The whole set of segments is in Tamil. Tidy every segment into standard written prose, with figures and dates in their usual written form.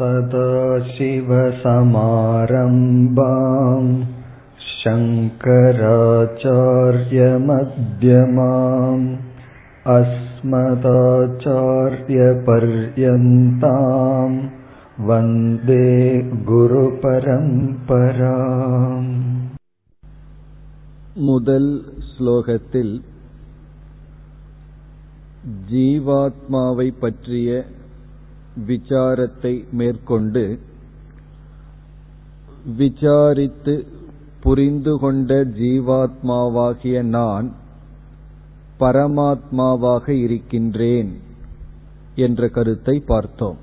சதாசிவசமாரம்பாம் சங்கராச்சார்யமத்யமாம் அஸ்மதாச்சார்யபர்யந்தாம் வந்தே குரு பரம்பராம். முதல் ஸ்லோகத்தில் ஜீவாத்மாவை பற்றிய விசாரத்தை மேற்கொண்டு விசாரித்து புரிந்து கொண்ட ஜீவாத்மாவாகிய நான் பரமாத்மாவாக இருக்கின்றேன் என்ற கருத்தை பார்த்தோம்.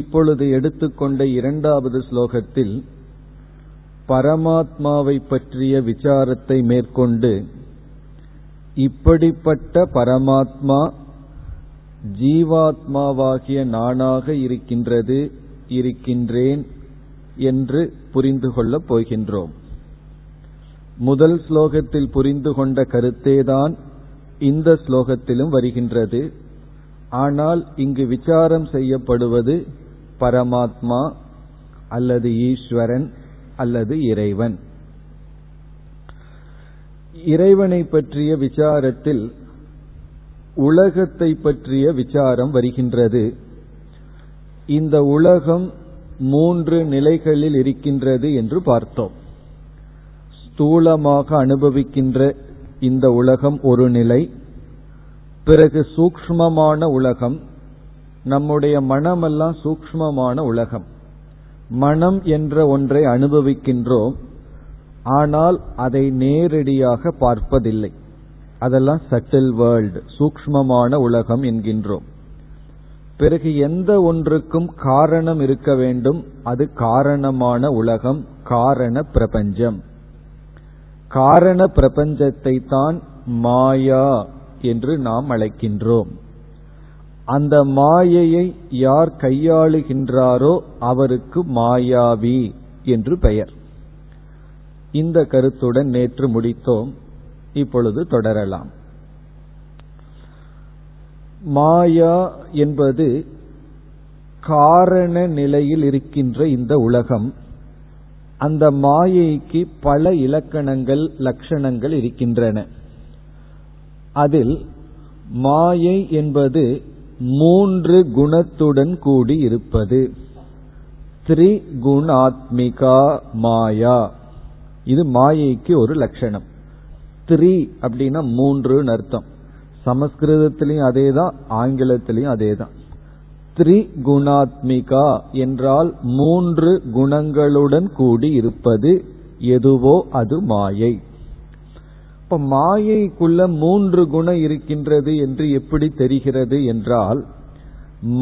இப்பொழுது எடுத்துக்கொண்ட இரண்டாவது ஸ்லோகத்தில் பரமாத்மாவை பற்றிய விசாரத்தை மேற்கொண்டு இப்படிப்பட்ட பரமாத்மா ஜீவாத்மாவாகிய நானாக இருக்கின்றேன் என்று புரிந்து கொள்ளப் போகின்றோம். முதல் ஸ்லோகத்தில் புரிந்து கொண்ட கருத்தேதான் இந்த ஸ்லோகத்திலும் வருகின்றது. ஆனால் இங்கு விசாரம் செய்யப்படுவது பரமாத்மா அல்லது ஈஸ்வரன் அல்லது இறைவன். இறைவனை பற்றிய விசாரத்தில் உலகத்தை பற்றிய விசாரம் வருகின்றது. இந்த உலகம் மூன்று நிலைகளில் இருக்கின்றது என்று பார்த்தோம். ஸ்தூலமாக அனுபவிக்கின்ற இந்த உலகம் ஒரு நிலை, பிறகு சூக்ஷ்மமான உலகம். நம்முடைய மனமெல்லாம் சூக்ஷ்மமான உலகம். மனம் என்ற ஒன்றை அனுபவிக்கின்றோம், ஆனால் அதை நேரடியாக பார்ப்பதில்லை. அதெல்லாம் சட்டில் வேர்ல்டு, சூக்ஷ்மமான உலகம் என்கின்றோம். பிறகு எந்த ஒன்றுக்கும் காரணம் இருக்க வேண்டும், அது காரணமான உலகம், காரண பிரபஞ்சம். காரண பிரபஞ்சத்தை தான் மாயா என்று நாம் அழைக்கின்றோம். அந்த மாயையை யார் கையாளுகின்றாரோ அவருக்கு மாயாவி என்று பெயர். இந்த கருத்துடன் நேற்று முடித்தோம். இப்பொழுது தொடரலாம். மாயா என்பது காரண நிலையில் இருக்கின்ற இந்த உலகம். அந்த மாயைக்கு பல இலக்கணங்கள், லட்சணங்கள் இருக்கின்றன. அதில் மாயை என்பது மூன்று குணத்துடன் கூடி இருப்பது. திரிகுணாத்மிகா மாயா, இது மாயைக்கு ஒரு லட்சணம். த்ரீ அப்படின்னா மூன்றுன்னு அர்த்தம். சமஸ்கிருதத்திலையும் அதே தான், ஆங்கிலத்திலையும் அதே தான். த்ரிகுணாத்மிகா என்றால் மூன்று குணங்களுடன் கூடி இருப்பது. எதுவோ அது மாயை. இப்ப மாயைக்குள்ள மூன்று குணம் இருக்கின்றது என்று எப்படி தெரிகிறது என்றால்,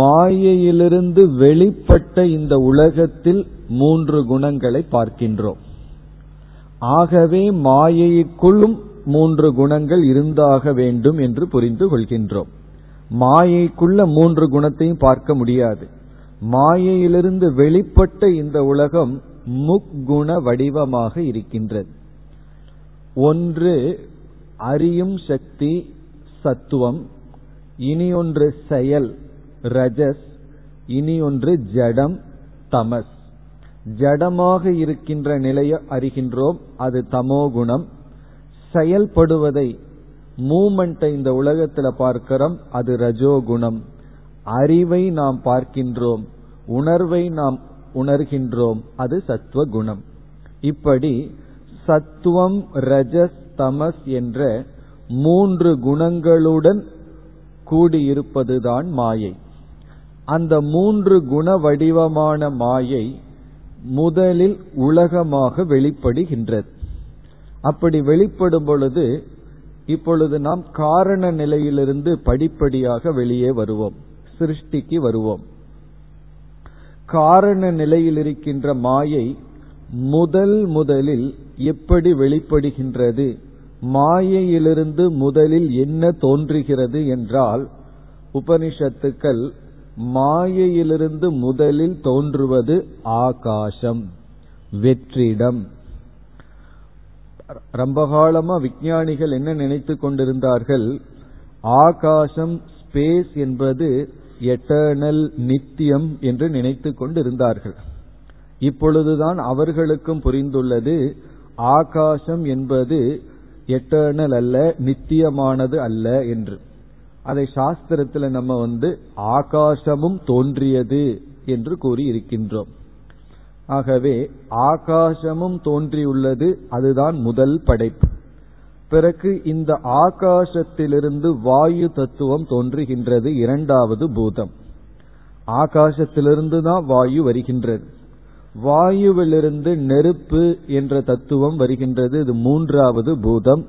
மாயையிலிருந்து வெளிப்பட்ட இந்த உலகத்தில் மூன்று குணங்களை பார்க்கின்றோம். ஆகவே மாயைக்குள்ளும் மூன்று குணங்கள் இருந்தாக வேண்டும் என்று புரிந்து கொள்கின்றோம். மாயைக்குள்ள மூன்று குணத்தையும் பார்க்க முடியாது. மாயையிலிருந்து வெளிப்பட்ட இந்த உலகம் முக்குண வடிவமாக இருக்கின்றது. ஒன்று அறியும் சக்தி சத்துவம், இனி ஒன்று செயல் ரஜஸ், இனி ஒன்று ஜடம் தமஸ். ஜடமாக இருக்கின்ற நிலையை அறிகின்றோம், அது தமோகுணம். செயல்படுவதை, மூமெண்ட்டை இந்த உலகத்தில் பார்க்கிறோம், அது ரஜோகுணம். அறிவை நாம் பார்க்கின்றோம், உணர்வை நாம் உணர்கின்றோம், அது சத்துவகுணம். இப்படி சத்துவம் ரஜஸ் தமஸ் என்ற மூன்று குணங்களுடன் கூடியிருப்பதுதான் மாயை. அந்த மூன்று குண வடிவமான மாயை முதலில் உலகமாக வெளிப்படுகின்றது. அப்படி வெளிப்படும் பொழுது இப்பொழுது நாம் காரண நிலையிலிருந்து படிப்படியாக வெளியே வருவோம், சிருஷ்டிக்கு வருவோம். காரண நிலையில் இருக்கின்ற மாயை முதலில் எப்படி வெளிப்படுகின்றது, மாயையிலிருந்து முதலில் என்ன தோன்றுகிறது என்றால், உபனிஷத்துக்கள் மாயையிலிருந்து முதலில் தோன்றுவது ஆகாசம், வெற்றிடம். ரொம்ப காலமா விஞ்ஞானிகள் என்ன நினைத்து கொண்டிருந்தார்கள், ஆகாசம் ஸ்பேஸ் என்பது எட்டர்னல் நித்தியம் என்று நினைத்து கொண்டிருந்தார்கள். இப்பொழுதுதான் அவர்களுக்கும் புரிந்துள்ளது, ஆகாசம் என்பது எட்டர்னல் அல்ல, நித்தியமானது அல்ல என்று. அதை சாஸ்திரத்துல நம்ம ஆகாசமும் தோன்றியது என்று கூறி இருக்கின்றோம். ஆகவே ஆகாசமும் தோன்றியுள்ளது, அதுதான் முதல் படைப்பு. பிறகு இந்த ஆகாசத்திலிருந்து வாயு தத்துவம் தோன்றுகின்றது, இரண்டாவது பூதம். ஆகாசத்திலிருந்து தான் வாயு வருகின்றது, வாயுவிலிருந்து நெருப்பு என்ற தத்துவம் வருகின்றது, இது மூன்றாவது பூதம்.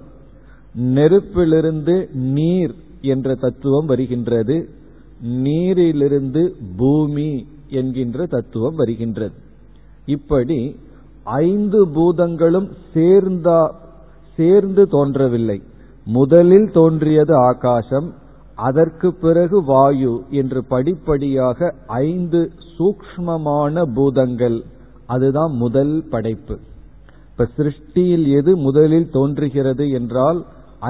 நெருப்பிலிருந்து நீர் என்ற தத்துவம் வருகின்றது, நீரிலிருந்து பூமி என்கின்ற தத்துவம் வருகின்றது. இப்படி ஐந்து பூதங்களும் சேர்ந்து தோன்றவில்லை. முதலில் தோன்றியது ஆகாசம், அதற்கு பிறகு வாயு என்று படிப்படியாக ஐந்து சூக்ஷ்மமான பூதங்கள், அதுதான் முதல் படைப்பு. இப்ப சிருஷ்டியில் எது முதலில் தோன்றுகிறது என்றால்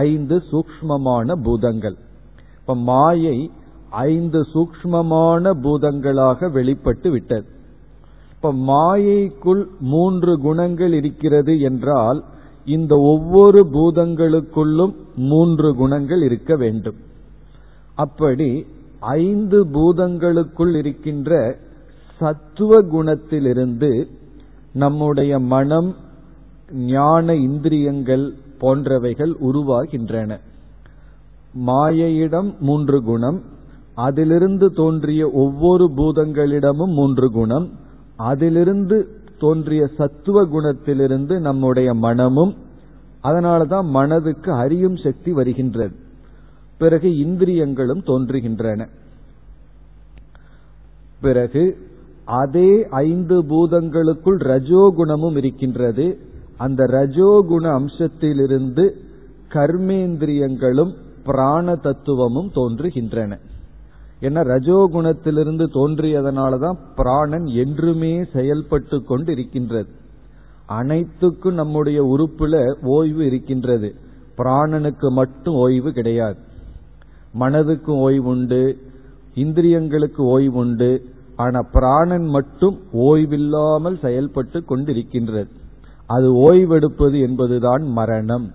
ஐந்து சூக்ஷ்மமான பூதங்கள். இப்ப மாயை ஐந்து சூக்ஷ்மமான பூதங்களாக வெளிப்பட்டு விட்டது. இப்ப மாயைக்குள் மூன்று குணங்கள் இருக்கிறது என்றால் இந்த ஒவ்வொரு பூதங்களுக்குள்ளும் மூன்று குணங்கள் இருக்க வேண்டும். அப்படி ஐந்து பூதங்களுக்குள் இருக்கின்ற சத்துவ குணத்திலிருந்து நம்முடைய மனம், ஞான இந்திரியங்கள் போன்றவைகள் உருவாகின்றன. மாயையிடம் மூன்று குணம், அதிலிருந்து தோன்றிய ஒவ்வொரு பூதங்களிடமும் மூன்று குணம், அதிலிருந்து தோன்றிய சத்துவ குணத்திலிருந்து நம்முடைய மனமும், அதனாலதான் மனதுக்கு அறியும் சக்தி வருகின்றது. பிறகு இந்திரியங்களும் தோன்றுகின்றன. பிறகு அதே ஐந்து பூதங்களுக்குள் ரஜோகுணமும் இருக்கின்றது. அந்த ரஜோகுண அம்சத்திலிருந்து கர்மேந்திரியங்களும் பிராண தத்துவமும் தோன்றுகின்றன. ஏன்னா ரஜோகுணத்திலிருந்து தோன்றியதனாலதான் பிராணன் என்றுமே செயல்பட்டு கொண்டு இருக்கின்றது. அனைத்துக்கும் நம்முடைய உறுப்புல ஓய்வு இருக்கின்றது, பிராணனுக்கு மட்டும் ஓய்வு கிடையாது. மனதுக்கு ஓய்வுண்டு, இந்திரியங்களுக்கு ஓய்வுண்டு, ஆனா பிராணன் மட்டும் ஓய்வில்லாமல் செயல்பட்டு கொண்டிருக்கின்றது. அது ஓய்வெடுப்பது என்பதுதான் மரணம்.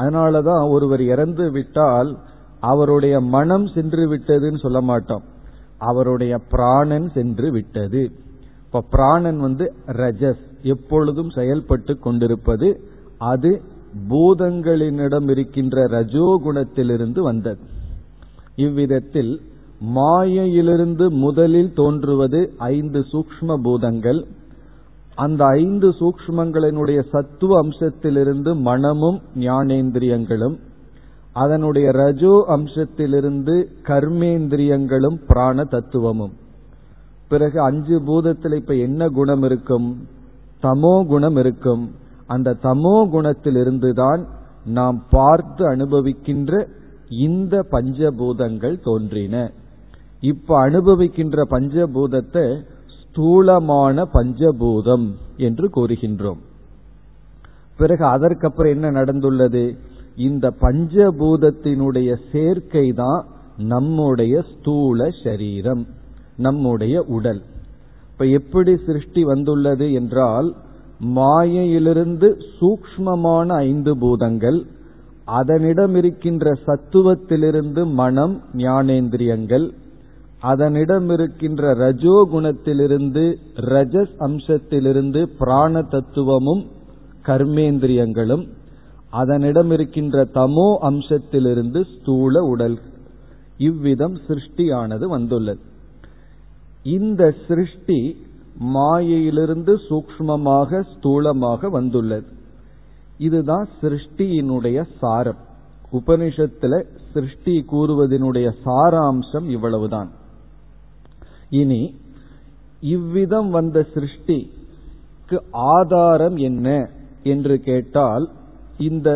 அதனாலதான் ஒருவர் இறந்து விட்டால் அவருடைய மனம் சென்று விட்டதுன்னு சொல்ல மாட்டோம், அவருடைய பிராணன் சென்று விட்டது. இப்ப பிராணன் ரஜஸ், எப்பொழுதும் செயல்பட்டு கொண்டிருப்பது. அது பூதங்களினிடம் இருக்கின்ற ரஜோகுணத்திலிருந்து வந்தது. இவ்விதத்தில் மாயையிலிருந்து முதலில் தோன்றுவது ஐந்து சூக்ஷ்ம பூதங்கள். அந்த ஐந்து சூக்ஷ்மங்களினுடைய சத்துவ அம்சத்திலிருந்து மனமும் ஞானேந்திரியங்களும், அதனுடைய ரஜோ அம்சத்திலிருந்து கர்மேந்திரியங்களும் பிராண தத்துவமும். பிறகு அஞ்சு பூதத்தில் இப்ப என்ன குணம் இருக்கும்? தமோ குணம் இருக்கும். அந்த தமோ குணத்திலிருந்துதான் நாம் பார்த்து அனுபவிக்கின்ற இந்த பஞ்சபூதங்கள் தோன்றின. இப்ப அனுபவிக்கின்ற பஞ்சபூதத்தை ஸ்தூலமான பஞ்சபூதம் என்று கூறுகின்றோம். பிறகு அதற்கப்புறம் என்ன நடந்துள்ளது? இந்த பஞ்சபூதத்தினுடைய சேர்க்கை தான் நம்முடைய ஸ்தூல சரீரம், நம்முடைய உடல். இப்ப எப்படி சிருஷ்டி வந்துள்ளது என்றால், மாயையிலிருந்து சூக்ஷ்மமான ஐந்து பூதங்கள், அதனிடம் இருக்கின்ற சத்துவத்திலிருந்து மனம், ஞானேந்திரியங்கள், அதனிடம் இருக்கின்ற ரஜோகுணத்திலிருந்து, ரஜஸ் அம்சத்திலிருந்து பிராண தத்துவமும் கர்மேந்திரியங்களும், அதனிடம் இருக்கின்ற தமோ அம்சத்திலிருந்து ஸ்தூல உடல். இவ்விதம் சிருஷ்டியானது வந்துள்ளது. இந்த சிருஷ்டி மாயையிலிருந்து சூக்ஷ்மமாக ஸ்தூலமாக வந்துள்ளது. இதுதான் சிருஷ்டியினுடைய சாரம். உபனிஷத்துல சிருஷ்டி கூறுவதனுடைய சாராம்சம் இவ்வளவுதான். இனி இவ்விதம் வந்த சிருஷ்டிக்கு ஆதாரம் என்ன என்று கேட்டால், இந்த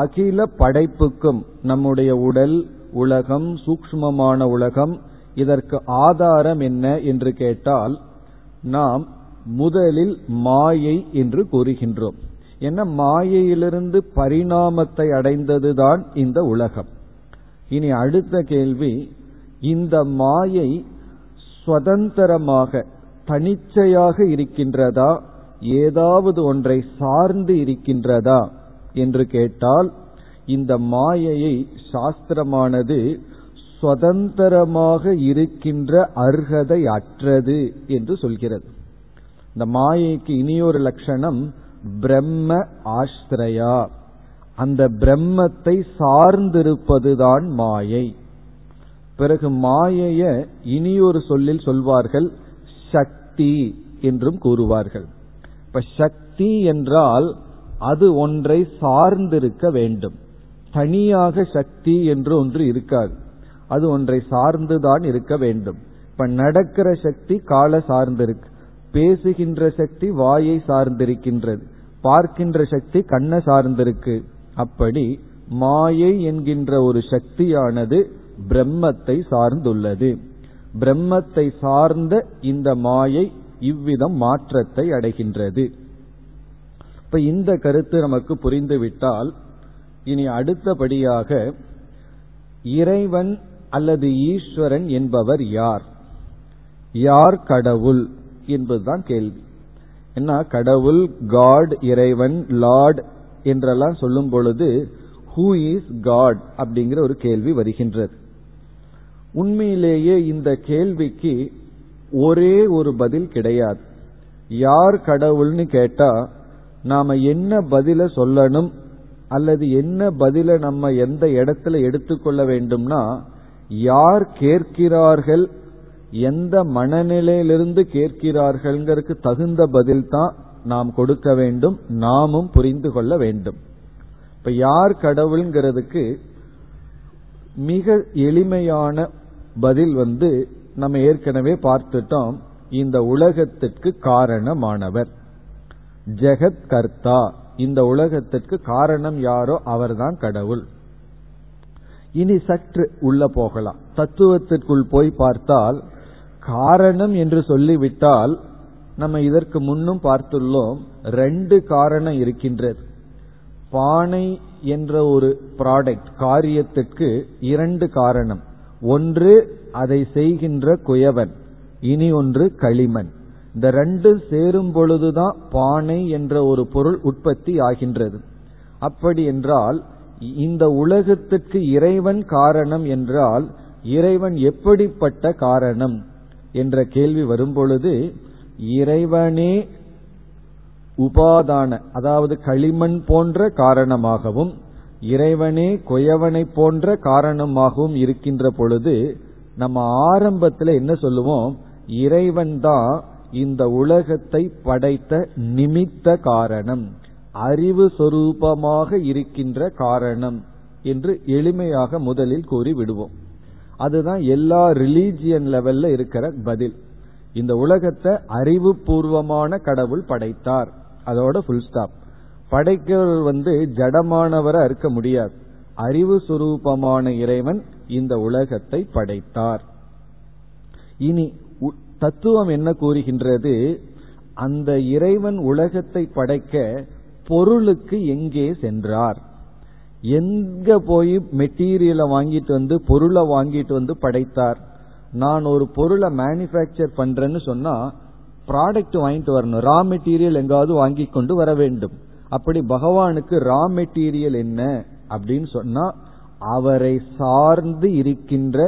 அகில படைப்புக்கும் நம்முடைய உடல், உலகம், சூக்ஷ்மமான உலகம், இதற்கு ஆதாரம் என்ன என்று கேட்டால், நாம் முதலில் மாயை என்று கூறுகின்றோம். என்ன, மாயையிலிருந்து பரிணாமத்தை அடைந்ததுதான் இந்த உலகம். இனி அடுத்த கேள்வி, இந்த மாயை சுதந்திரமாக தனிச்சையாக இருக்கின்றதா, ஏதாவது ஒன்றை சார்ந்து இருக்கின்றதா என்று கேட்டால், இந்த மாயையை சாஸ்திரமானது சுதந்திரமாக இருக்கின்ற அர்ஹதை அற்றது என்று சொல்கிறது. இந்த மாயைக்கு இனியொரு லட்சணம் பிரம்ம ஆஸ்திரயா, அந்த பிரம்மத்தை சார்ந்திருப்பதுதான் மாயை. பிறகு மாயைய இனியொரு சொல்லில் சொல்வார்கள், சக்தி என்றும் கூறுவார்கள். இப்ப சக்தி என்றால் அது ஒன்றை சார்ந்திருக்க வேண்டும். தனியாக சக்தி என்று ஒன்று இருக்காது, அது ஒன்றை சார்ந்துதான் இருக்க வேண்டும். இப்ப நடக்கிற சக்தி காலை சார்ந்திருக்கு, பேசுகின்ற சக்தி வாயை சார்ந்திருக்கின்றது, பார்க்கின்ற சக்தி கண்ணை சார்ந்திருக்கு. அப்படி மாயை என்கின்ற ஒரு சக்தியானது பிரம்மத்தை சார்ந்துள்ளது. பிரம்மத்தை சார்ந்த இந்த மாயை இவ்விதம் மாற்றத்தை அடைகின்றது. இப்ப இந்த கருத்து நமக்கு புரிந்துவிட்டால், இனி அடுத்தபடியாக இறைவன் அல்லது ஈஸ்வரன் என்பவர் யார், யார் கடவுள் என்பதுதான் கேள்வி. என்ன கடவுள், காட், இறைவன், லார்ட் என்றெல்லாம் சொல்லும் பொழுது ஹூ இஸ் காட் அப்படிங்கிற ஒரு கேள்வி வருகின்றது. உண்மையிலேயே இந்த கேள்விக்கு ஒரே ஒரு பதில் கிடையாது. யார் கடவுள்னு கேட்டா நாம என்ன பதில சொல்லணும், அல்லது என்ன பதில நம்ம எந்த இடத்துல எடுத்துக்கொள்ள வேண்டும்னா, யார் கேட்கிறார்கள், எந்த மனநிலையிலிருந்து கேட்கிறார்கள்ங்கிறதுக்கு தகுந்த பதில் தான் நாம் கொடுக்க வேண்டும், நாமும் புரிந்து கொள்ள வேண்டும். இப்ப யார் கடவுள்ங்கிறதுக்கு மிக எளிமையான பதில் நம்ம ஏற்கனவே பார்த்துட்டோம். இந்த உலகத்திற்கு காரணமானவர், ஜெகத் கர்த்தா, இந்த உலகத்திற்கு காரணம் யாரோ அவர்தான் கடவுள். இனி சற்று உள்ள போகலாம், தத்துவத்திற்குள் போய் பார்த்தால், காரணம் என்று சொல்லிவிட்டால், நம்ம இதற்கு முன்னும் பார்த்துள்ளோம், ரெண்டு காரணம் இருக்கின்றது. பானை என்ற ஒரு ப்ராடக்ட், காரியத்திற்கு இரண்டு காரணம். ஒன்று அதை செய்கின்ற குயவன், இனி ஒன்று களிமண். இந்த ரெண்டு சேரும் பொழுதுதான் பானை என்ற ஒரு பொருள் உற்பத்தி ஆகின்றது. அப்படி என்றால் இந்த உலகத்திற்கு இறைவன் காரணம் என்றால், இறைவன் எப்படிப்பட்ட காரணம் என்ற கேள்வி வரும்பொழுது, இறைவனே உபாதான, அதாவது களிமண் போன்ற காரணமாகவும், இறைவனே குயவனை போன்ற காரணமாகவும் இருக்கின்ற பொழுது, நம்ம ஆரம்பத்தில் என்ன சொல்லுவோம், இறைவன் தான் இந்த உலகத்தை படைத்த நிமித்த காரணம், அறிவு சொரூபமாக இருக்கின்ற காரணம் என்று எளிமையாக முதலில் கூறி விடுவோம். அதுதான் எல்லா ரிலீஜியன் லெவல்ல இருக்கிற பதில். இந்த உலகத்தை அறிவு பூர்வமான கடவுள் படைத்தார், அதோட புல் ஸ்டாப். படைக்கிறவர் ஜடமானவரா இருக்க முடியாது, அறிவு சுரூபமான இறைவன் இந்த உலகத்தை படைத்தார். இனி தத்துவம் என்ன கூறுகின்றது, அந்த இறைவன் உலகத்தை படைக்க பொருளுக்கு எங்கே சென்றார், எங்க போய் மெட்டீரியலை வாங்கிட்டு வந்து, பொருளை வாங்கிட்டு வந்து படைத்தார். நான் ஒரு பொருளை மேனுஃபேக்சர் பண்றேன்னு சொன்னா ப்ராடக்ட் வாங்கிட்டு வரணும், ரா மெட்டீரியல் எங்காவது வாங்கி கொண்டு வர வேண்டும். அப்படி பகவானுக்கு ரா மெட்டீரியல் என்ன அப்படின்னு சொன்னா, அவரை சார்ந்து இருக்கின்ற,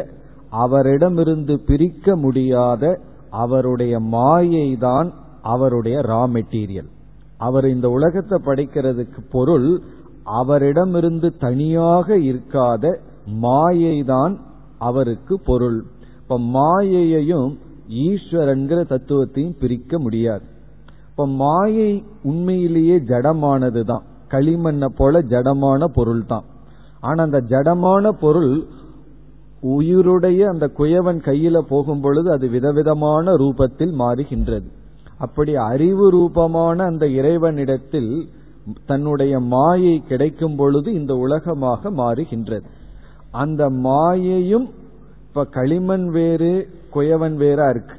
அவரிடமிருந்து பிரிக்க முடியாத அவருடைய மாயை தான் அவருடைய ரா மெட்டீரியல். அவர் இந்த உலகத்தை படைக்கிறதுக்கு பொருள், அவரிடமிருந்து தனியாக இருக்காத மாயை தான் அவருக்கு பொருள். இப்ப மாயையையும் ஈஸ்வரன்கிற தத்துவத்தையும் பிரிக்க முடியாது. இப்ப மாயை உண்மையிலேயே ஜடமானது தான், களிமண்ணை போல ஜடமான பொருள் தான். ஆனா அந்த ஜடமான பொருள் உயிருடைய அந்த குயவன் கையில போகும் பொழுது அது விதவிதமான ரூபத்தில் மாறுகின்றது. அப்படி அறிவு ரூபமான அந்த இறைவனிடத்தில் தன்னுடைய மாயை கிடைக்கும் பொழுது இந்த உலகமாக மாறுகின்றது. அந்த மாயையும் இப்ப களிமண் வேறு குயவன் வேறா இருக்கு,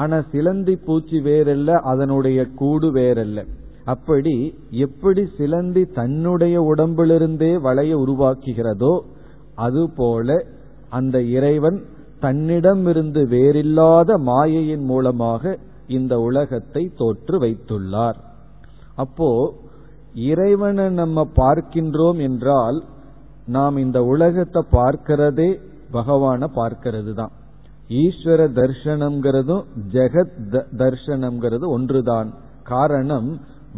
ஆனா சிலந்தி பூச்சி வேறல்ல, அதனுடைய கூடு வேறல்ல. அப்படி எப்படி சிலந்தி தன்னுடைய உடம்பிலிருந்தே வலையை உருவாக்குகிறதோ, அதுபோல அந்த இறைவன் தன்னிடமிருந்து வேறில்லாத மாயையின் மூலமாக இந்த உலகத்தை தோற்று வைத்துள்ளார். அப்போ இறைவனை நம்ம பார்க்கின்றோம் என்றால் நாம் இந்த உலகத்தை பார்க்கிறதே பகவானை பார்க்கிறது தான். ஈஸ்வர தர்சனம்ங்கிறதும் ஜெகத் தர்சனம்ங்கிறது ஒன்றுதான். காரணம்,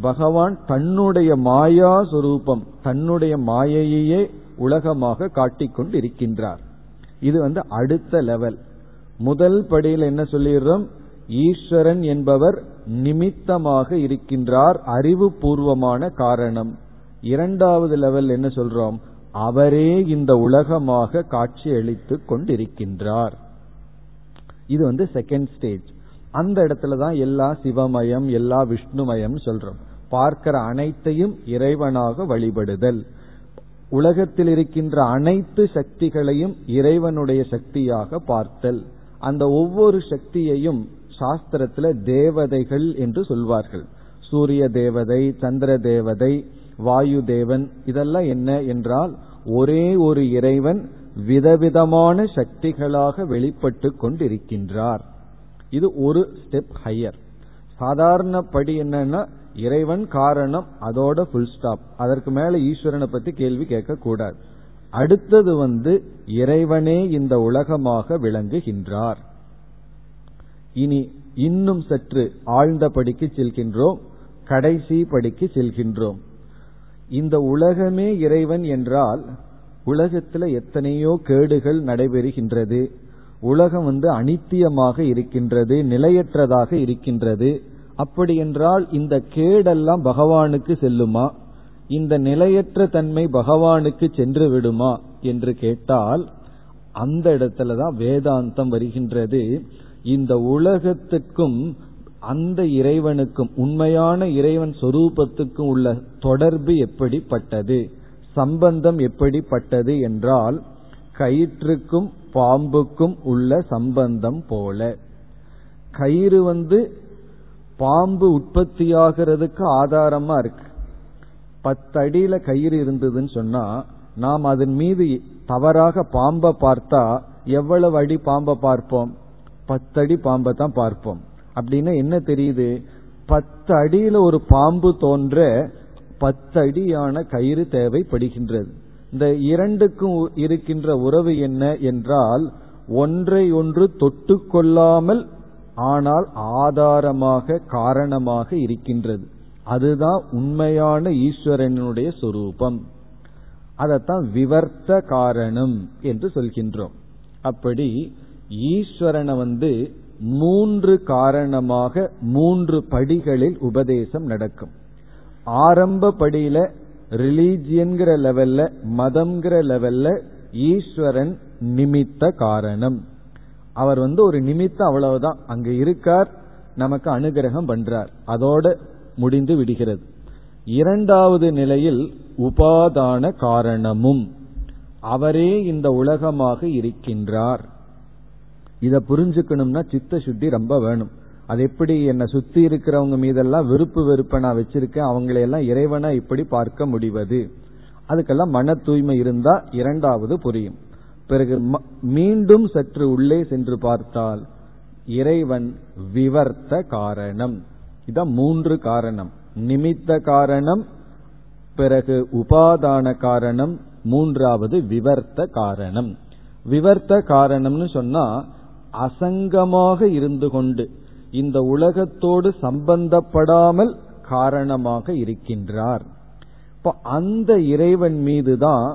பகவான் தன்னுடைய மாயா சொரூபம், தன்னுடைய மாயையே உலகமாக காட்டிக்கொண்டு இருக்கின்றார். இது அடுத்த லெவல். முதல் படியில் என்ன சொல்லிடுறோம், ஈஸ்வரன் என்பவர் நிமித்தமாக இருக்கின்றார், அறிவுபூர்வமான காரணம். இரண்டாவது லெவல் என்ன சொல்றோம், அவரே இந்த உலகமாக காட்சி அளித்து கொண்டிருக்கின்றார். இது செகண்ட் ஸ்டேஜ். அந்த இடத்துல தான் எல்லா சிவமயம் எல்லா விஷ்ணுமயம் சொல்றோம். பார்க்கிற அனைத்தையும் இறைவனாக வழிபடுதல், உலகத்தில் இருக்கின்ற அனைத்து சக்திகளையும் இறைவனுடைய சக்தியாக பார்த்தல். அந்த ஒவ்வொரு சக்தியையும் சாஸ்திரத்துல தேவதைகள் என்று சொல்வார்கள். சூரிய தேவதை, சந்திர தேவதை, வாயு தேவன், இதெல்லாம் என்ன என்றால் ஒரே ஒரு இறைவன் விதவிதமான சக்திகளாக வெளிப்பட்டு கொண்டிருக்கின்றார். இது ஒரு ஸ்டெப் ஹையர். சாதாரணப்படி என்னன்னா இறைவன் காரணம், அதோட ஃபுல் ஸ்டாப். அதற்கு மேல ஈஸ்வரனை பத்தி கேள்வி கேட்க கூடாது. அடுத்தது இறைவனே இந்த உலகமாக விளங்குகின்றார். இனி இன்னும் சற்று ஆழ்ந்த படிக்கு செல்கின்றோம், கடைசி படிக்கு செல்கின்றோம். இந்த உலகமே இறைவன் என்றால் உலகத்துல எத்தனையோ கேடுகள் நடைபெறுகின்றது. உலகம் அனித்தியமாக இருக்கின்றது, நிலையற்றதாக இருக்கின்றது. அப்படி என்றால் இந்த கேடெல்லாம் பகவானுக்கு செல்லுமா, இந்த நிலையற்ற தன்மை பகவானுக்கு சென்று விடுமா என்று கேட்டால் அந்த இடத்துலதான் வேதாந்தம் வருகின்றது. இந்த உலகத்துக்கும் அந்த இறைவனுக்கும், உண்மையான இறைவன் சொரூபத்துக்கும் உள்ள தொடர்பு எப்படிப்பட்டது, சம்பந்தம் எப்படிப்பட்டது என்றால் கயிற்றுக்கும் பாம்புக்கும் உள்ள சம்பந்தம் போல. கயிறு பாம்பு உற்பத்தியாகிறதுக்கு ஆதாரமா இருக்கு. 10 அடியில கயிறு இருந்ததுன்னு சொன்னா நாம் அதன் மீது தவறாக பாம்பை பார்த்தா எவ்வளவு அடி பாம்பை பார்ப்போம், 10 அடி பாம்பை தான் பார்ப்போம். அப்படின்னா என்ன தெரியுது, 10 அடியில ஒரு பாம்பு தோன்ற 10 அடியான கயிறு தேவைப்படுகின்றது. இந்த இரண்டுக்கும் இருக்கின்ற உறவு என்ன என்றால் ஒன்றை ஒன்று தொட்டு கொள்ளாமல் ஆனால் ஆதாரமாக காரணமாக இருக்கின்றது. அதுதான் உண்மையான ஈஸ்வரனுடைய சொரூபம். அதத்தான் விவர்த்த காரணம் என்று சொல்கின்றோம். அப்படி ஈஸ்வரனை 3 காரணமாக 3 படிகளில் உபதேசம் நடக்கும். ஆரம்ப படியில ரிலீஜியன்கிற லெவல்ல, மதம்ங்கிற லெவல்ல ஈஸ்வரன் நிமித்த காரணம். அவர் ஒரு நிமித்தம், அவ்வளவுதான், அங்க இருக்கார், நமக்கு அனுகிரகம் பண்றார், அதோட முடிந்து விடுகிறது. இரண்டாவது நிலையில் உபாதான காரணமும், அவரே இந்த உலகமாக இருக்கின்றார். இத புரிஞ்சுக்கணும்னா சித்த சுத்தி ரொம்ப வேணும். அது எப்படி, என்னை சுத்தி இருக்கிறவங்க மீதெல்லாம் வெறுப்பு வெறுப்பனா வச்சிருக்கேன், அவங்களையெல்லாம் இறைவனா இப்படி பார்க்க முடிவது, அதுக்கெல்லாம் மன தூய்மை இருந்தா இரண்டாவது புரியும். பிறகு மீண்டும் சற்று உள்ளே சென்று பார்த்தால் இறைவன் விவர்த்த காரணம். இதான் 3 காரணம், நிமித்த காரணம், பிறகு உபாதான காரணம், 3வது விவர்த்த காரணம். விவர்த்த காரணம்னு சொன்னா அசங்கமாக இருந்து கொண்டு இந்த உலகத்தோடு சம்பந்தப்படாமல் காரணமாக இருக்கின்றார். இப்போ அந்த இறைவன் மீதுதான்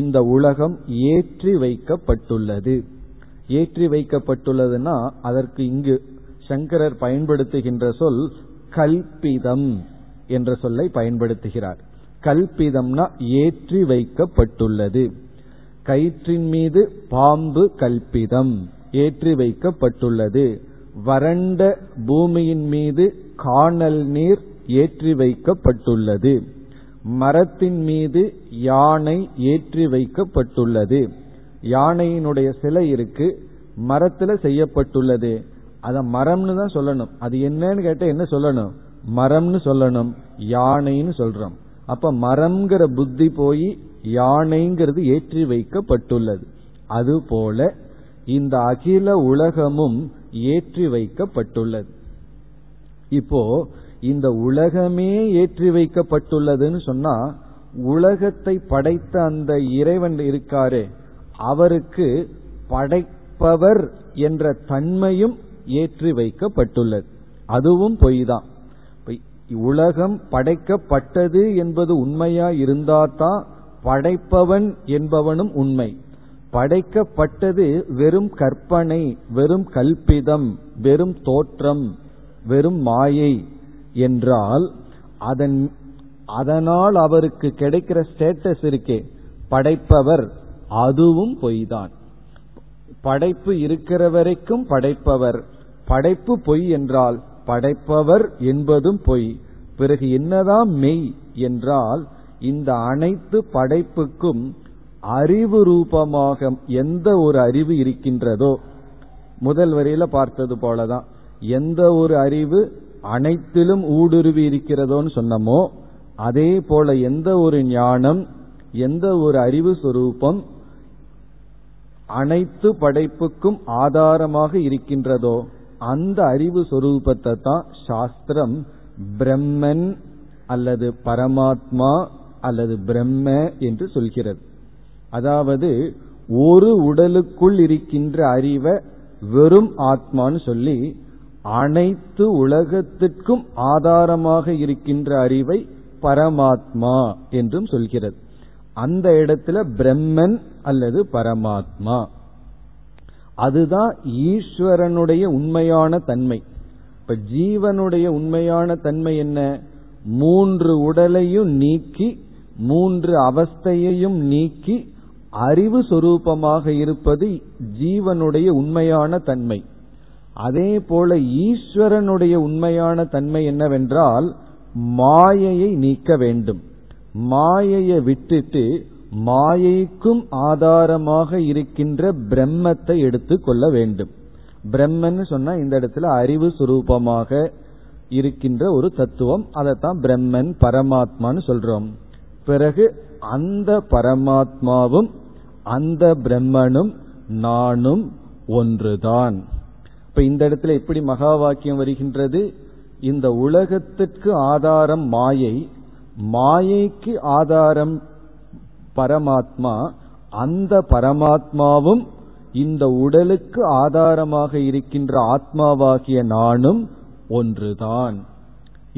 இந்த உலகம் ஏற்றி வைக்கப்பட்டுள்ளது. ஏற்றி வைக்கப்பட்டுள்ளதுன்னா அதற்கு இங்கு சங்கரர் பயன்படுத்துகின்ற சொல் கல்பிதம் என்ற சொல்லை பயன்படுத்துகிறார். கல்பிதம்னா ஏற்றி வைக்கப்பட்டுள்ளது. கயிற்றின் மீது பாம்பு கல்பிதம், ஏற்றி வைக்கப்பட்டுள்ளது. வறண்ட பூமியின் மீது காணல் நீர் ஏற்றி வைக்கப்பட்டுள்ளது. மரத்தின் மீது யானை ஏற்றி வைக்கப்பட்டுள்ளது. யானையினுடைய சிலை இருக்கு, மரத்துல செய்யப்பட்டுள்ளது. அத மரம்னு தான் சொல்லணும். அது என்னன்னு கேட்டா என்ன சொல்லணும், மரம்னு சொல்லணும், யானைன்னு சொல்றோம். அப்ப மரம்ங்கிற புத்தி போய் யானைங்கிறது ஏற்றி வைக்கப்பட்டுள்ளது. அதுபோல இந்த அகில உலகமும் ஏற்றி வைக்கப்பட்டுள்ளது. இப்போ இந்த உலகமே ஏற்றி வைக்கப்பட்டுள்ளதுன்னு சொன்னா, உலகத்தை படைத்த அந்த இறைவன் இருக்காரே, அவருக்கு படைப்பவர் என்ற தன்மையும் ஏற்றி வைக்கப்பட்டுள்ளது. அதுவும் பொய்தான். உலகம் படைக்கப்பட்டது என்பது உண்மையா இருந்தால்தான் படைப்பவன் என்பவனும் உண்மை. படைக்கப்பட்டது வெறும் கற்பனை, வெறும் கல்பிதம், வெறும் தோற்றம், வெறும் மாயை என்றால் அதனால் அவருக்கு கிடைக்கிற ஸ்டேட்டஸ் இருக்கே படைப்பவர், அதுவும் பொய்தான். படைப்பு இருக்கிற வரைக்கும் படைப்பவர், படைப்பு பொய் என்றால் படைப்பவர் என்பதும் பொய். பிறகு என்னதான் மெய் என்றால், இந்த அனைத்து படைப்புக்கும் அறிவு ரூபமாக எந்த ஒரு அறிவு இருக்கின்றதோ, முதல் வரையில பார்த்தது போலதான், எந்த ஒரு அறிவு அனைத்திலும் ஊடுருவி இருக்கிறதோன்னு சொன்னமோ, அதே போல எந்த ஒரு ஞானம், எந்த ஒரு அறிவு சொரூபம் அனைத்து படைப்புக்கும் ஆதாரமாக இருக்கின்றதோ, அந்த அறிவு சொரூபத்தை தான் சாஸ்திரம் பிரம்மன் அல்லது பரமாத்மா அல்லது பிரம்ம என்று சொல்கிறது. அதாவது ஒரு உடலுக்குள் இருக்கின்ற அறிவை வெறும் ஆத்மான்னு சொல்லி, அனைத்து உலகத்திற்கும் ஆதாரமாக இருக்கின்ற அறிவை பரமாத்மா என்றும் சொல்கிறது. அந்த இடத்துல பிரம்மன் அல்லது பரமாத்மா, அதுதான் ஈஸ்வரனுடைய உண்மையான தன்மை. இப்ப ஜீவனுடைய உண்மையான தன்மை என்ன? மூன்று உடலையும் நீக்கி, மூன்று அவஸ்தையையும் நீக்கி அறிவு சொரூபமாக இருப்பது ஜீவனுடைய உண்மையான தன்மை. அதே போல ஈஸ்வரனுடைய உண்மையான தன்மை என்னவென்றால், மாயையை நீக்க வேண்டும். மாயையை விட்டுட்டு மாயைக்கும் ஆதாரமாக இருக்கின்ற பிரம்மத்தை எடுத்து கொள்ள வேண்டும். பிரம்மன்னு சொன்னா இந்த இடத்துல அறிவு சுரூபமாக இருக்கின்ற ஒரு தத்துவம், அதைத்தான் பிரம்மன் பரமாத்மான்னு சொல்றோம். பிறகு அந்த பரமாத்மாவும் அந்த பிரம்மனும் நானும் ஒன்றுதான். இப்ப இந்த இடத்துல எப்படி மகா வாக்கியம் வருகின்றது? இந்த உலகத்திற்கு ஆதாரம் மாயை, மாயைக்கு ஆதாரம் பரமாத்மா, அந்த பரமாத்மாவும் இந்த உடலுக்கு ஆதாரமாக இருக்கின்ற ஆத்மாவாகிய நானும் ஒன்றுதான்.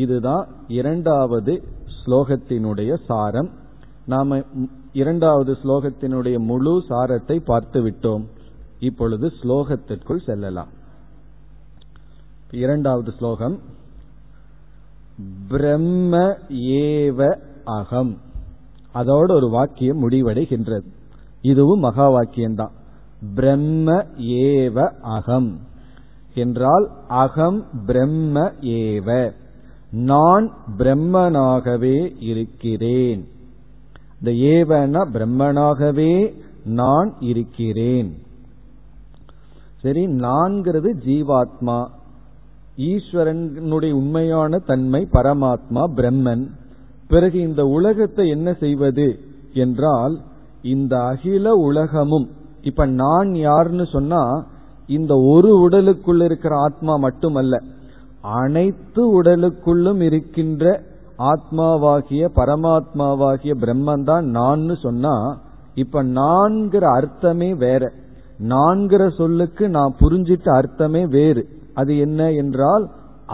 இதுதான் இரண்டாவது ஸ்லோகத்தினுடைய சாரம். நாம் இரண்டாவது ஸ்லோகத்தினுடைய முழு சாரத்தை பார்த்து விட்டோம். இப்பொழுது ஸ்லோகத்திற்குள் செல்லலாம். இரண்டாவது ஸ்லோகம், பிரம்ம ஏவ அகம், அதோடு ஒரு வாக்கியம் முடிவடைகின்றது. இதுவும் மகா வாக்கியம்தான். பிரம்ம ஏவ அகம் என்றால், அகம் பிரம்ம ஏவ, நான் பிரம்மனாகவே இருக்கிறேன். இந்த ஏவனா பிரம்மனாகவே நான் இருக்கிறேன். சரி, நான்கிறது ஜீவாத்மா, ஈஸ்வரனுடைய உண்மையான தன்மை பரமாத்மா பிரம்மன். பிறகு இந்த உலகத்தை என்ன செய்வது என்றால், இந்த அகில உலகமும், இப்ப நான் யாருன்னு சொன்னா இந்த ஒரு உடலுக்குள் இருக்கிற ஆத்மா மட்டுமல்ல, அனைத்து உடலுக்குள்ளும் இருக்கின்ற ஆத்மாவாகிய பரமாத்மாவாகிய பிரம்மன் தான் நான்னு சொன்னா, இப்ப நான்கிற அர்த்தமே வேற. நான்கிற சொல்லுக்கு நான் புரிஞ்சிட்ட அர்த்தமே வேறு. அது என்ன என்றால்,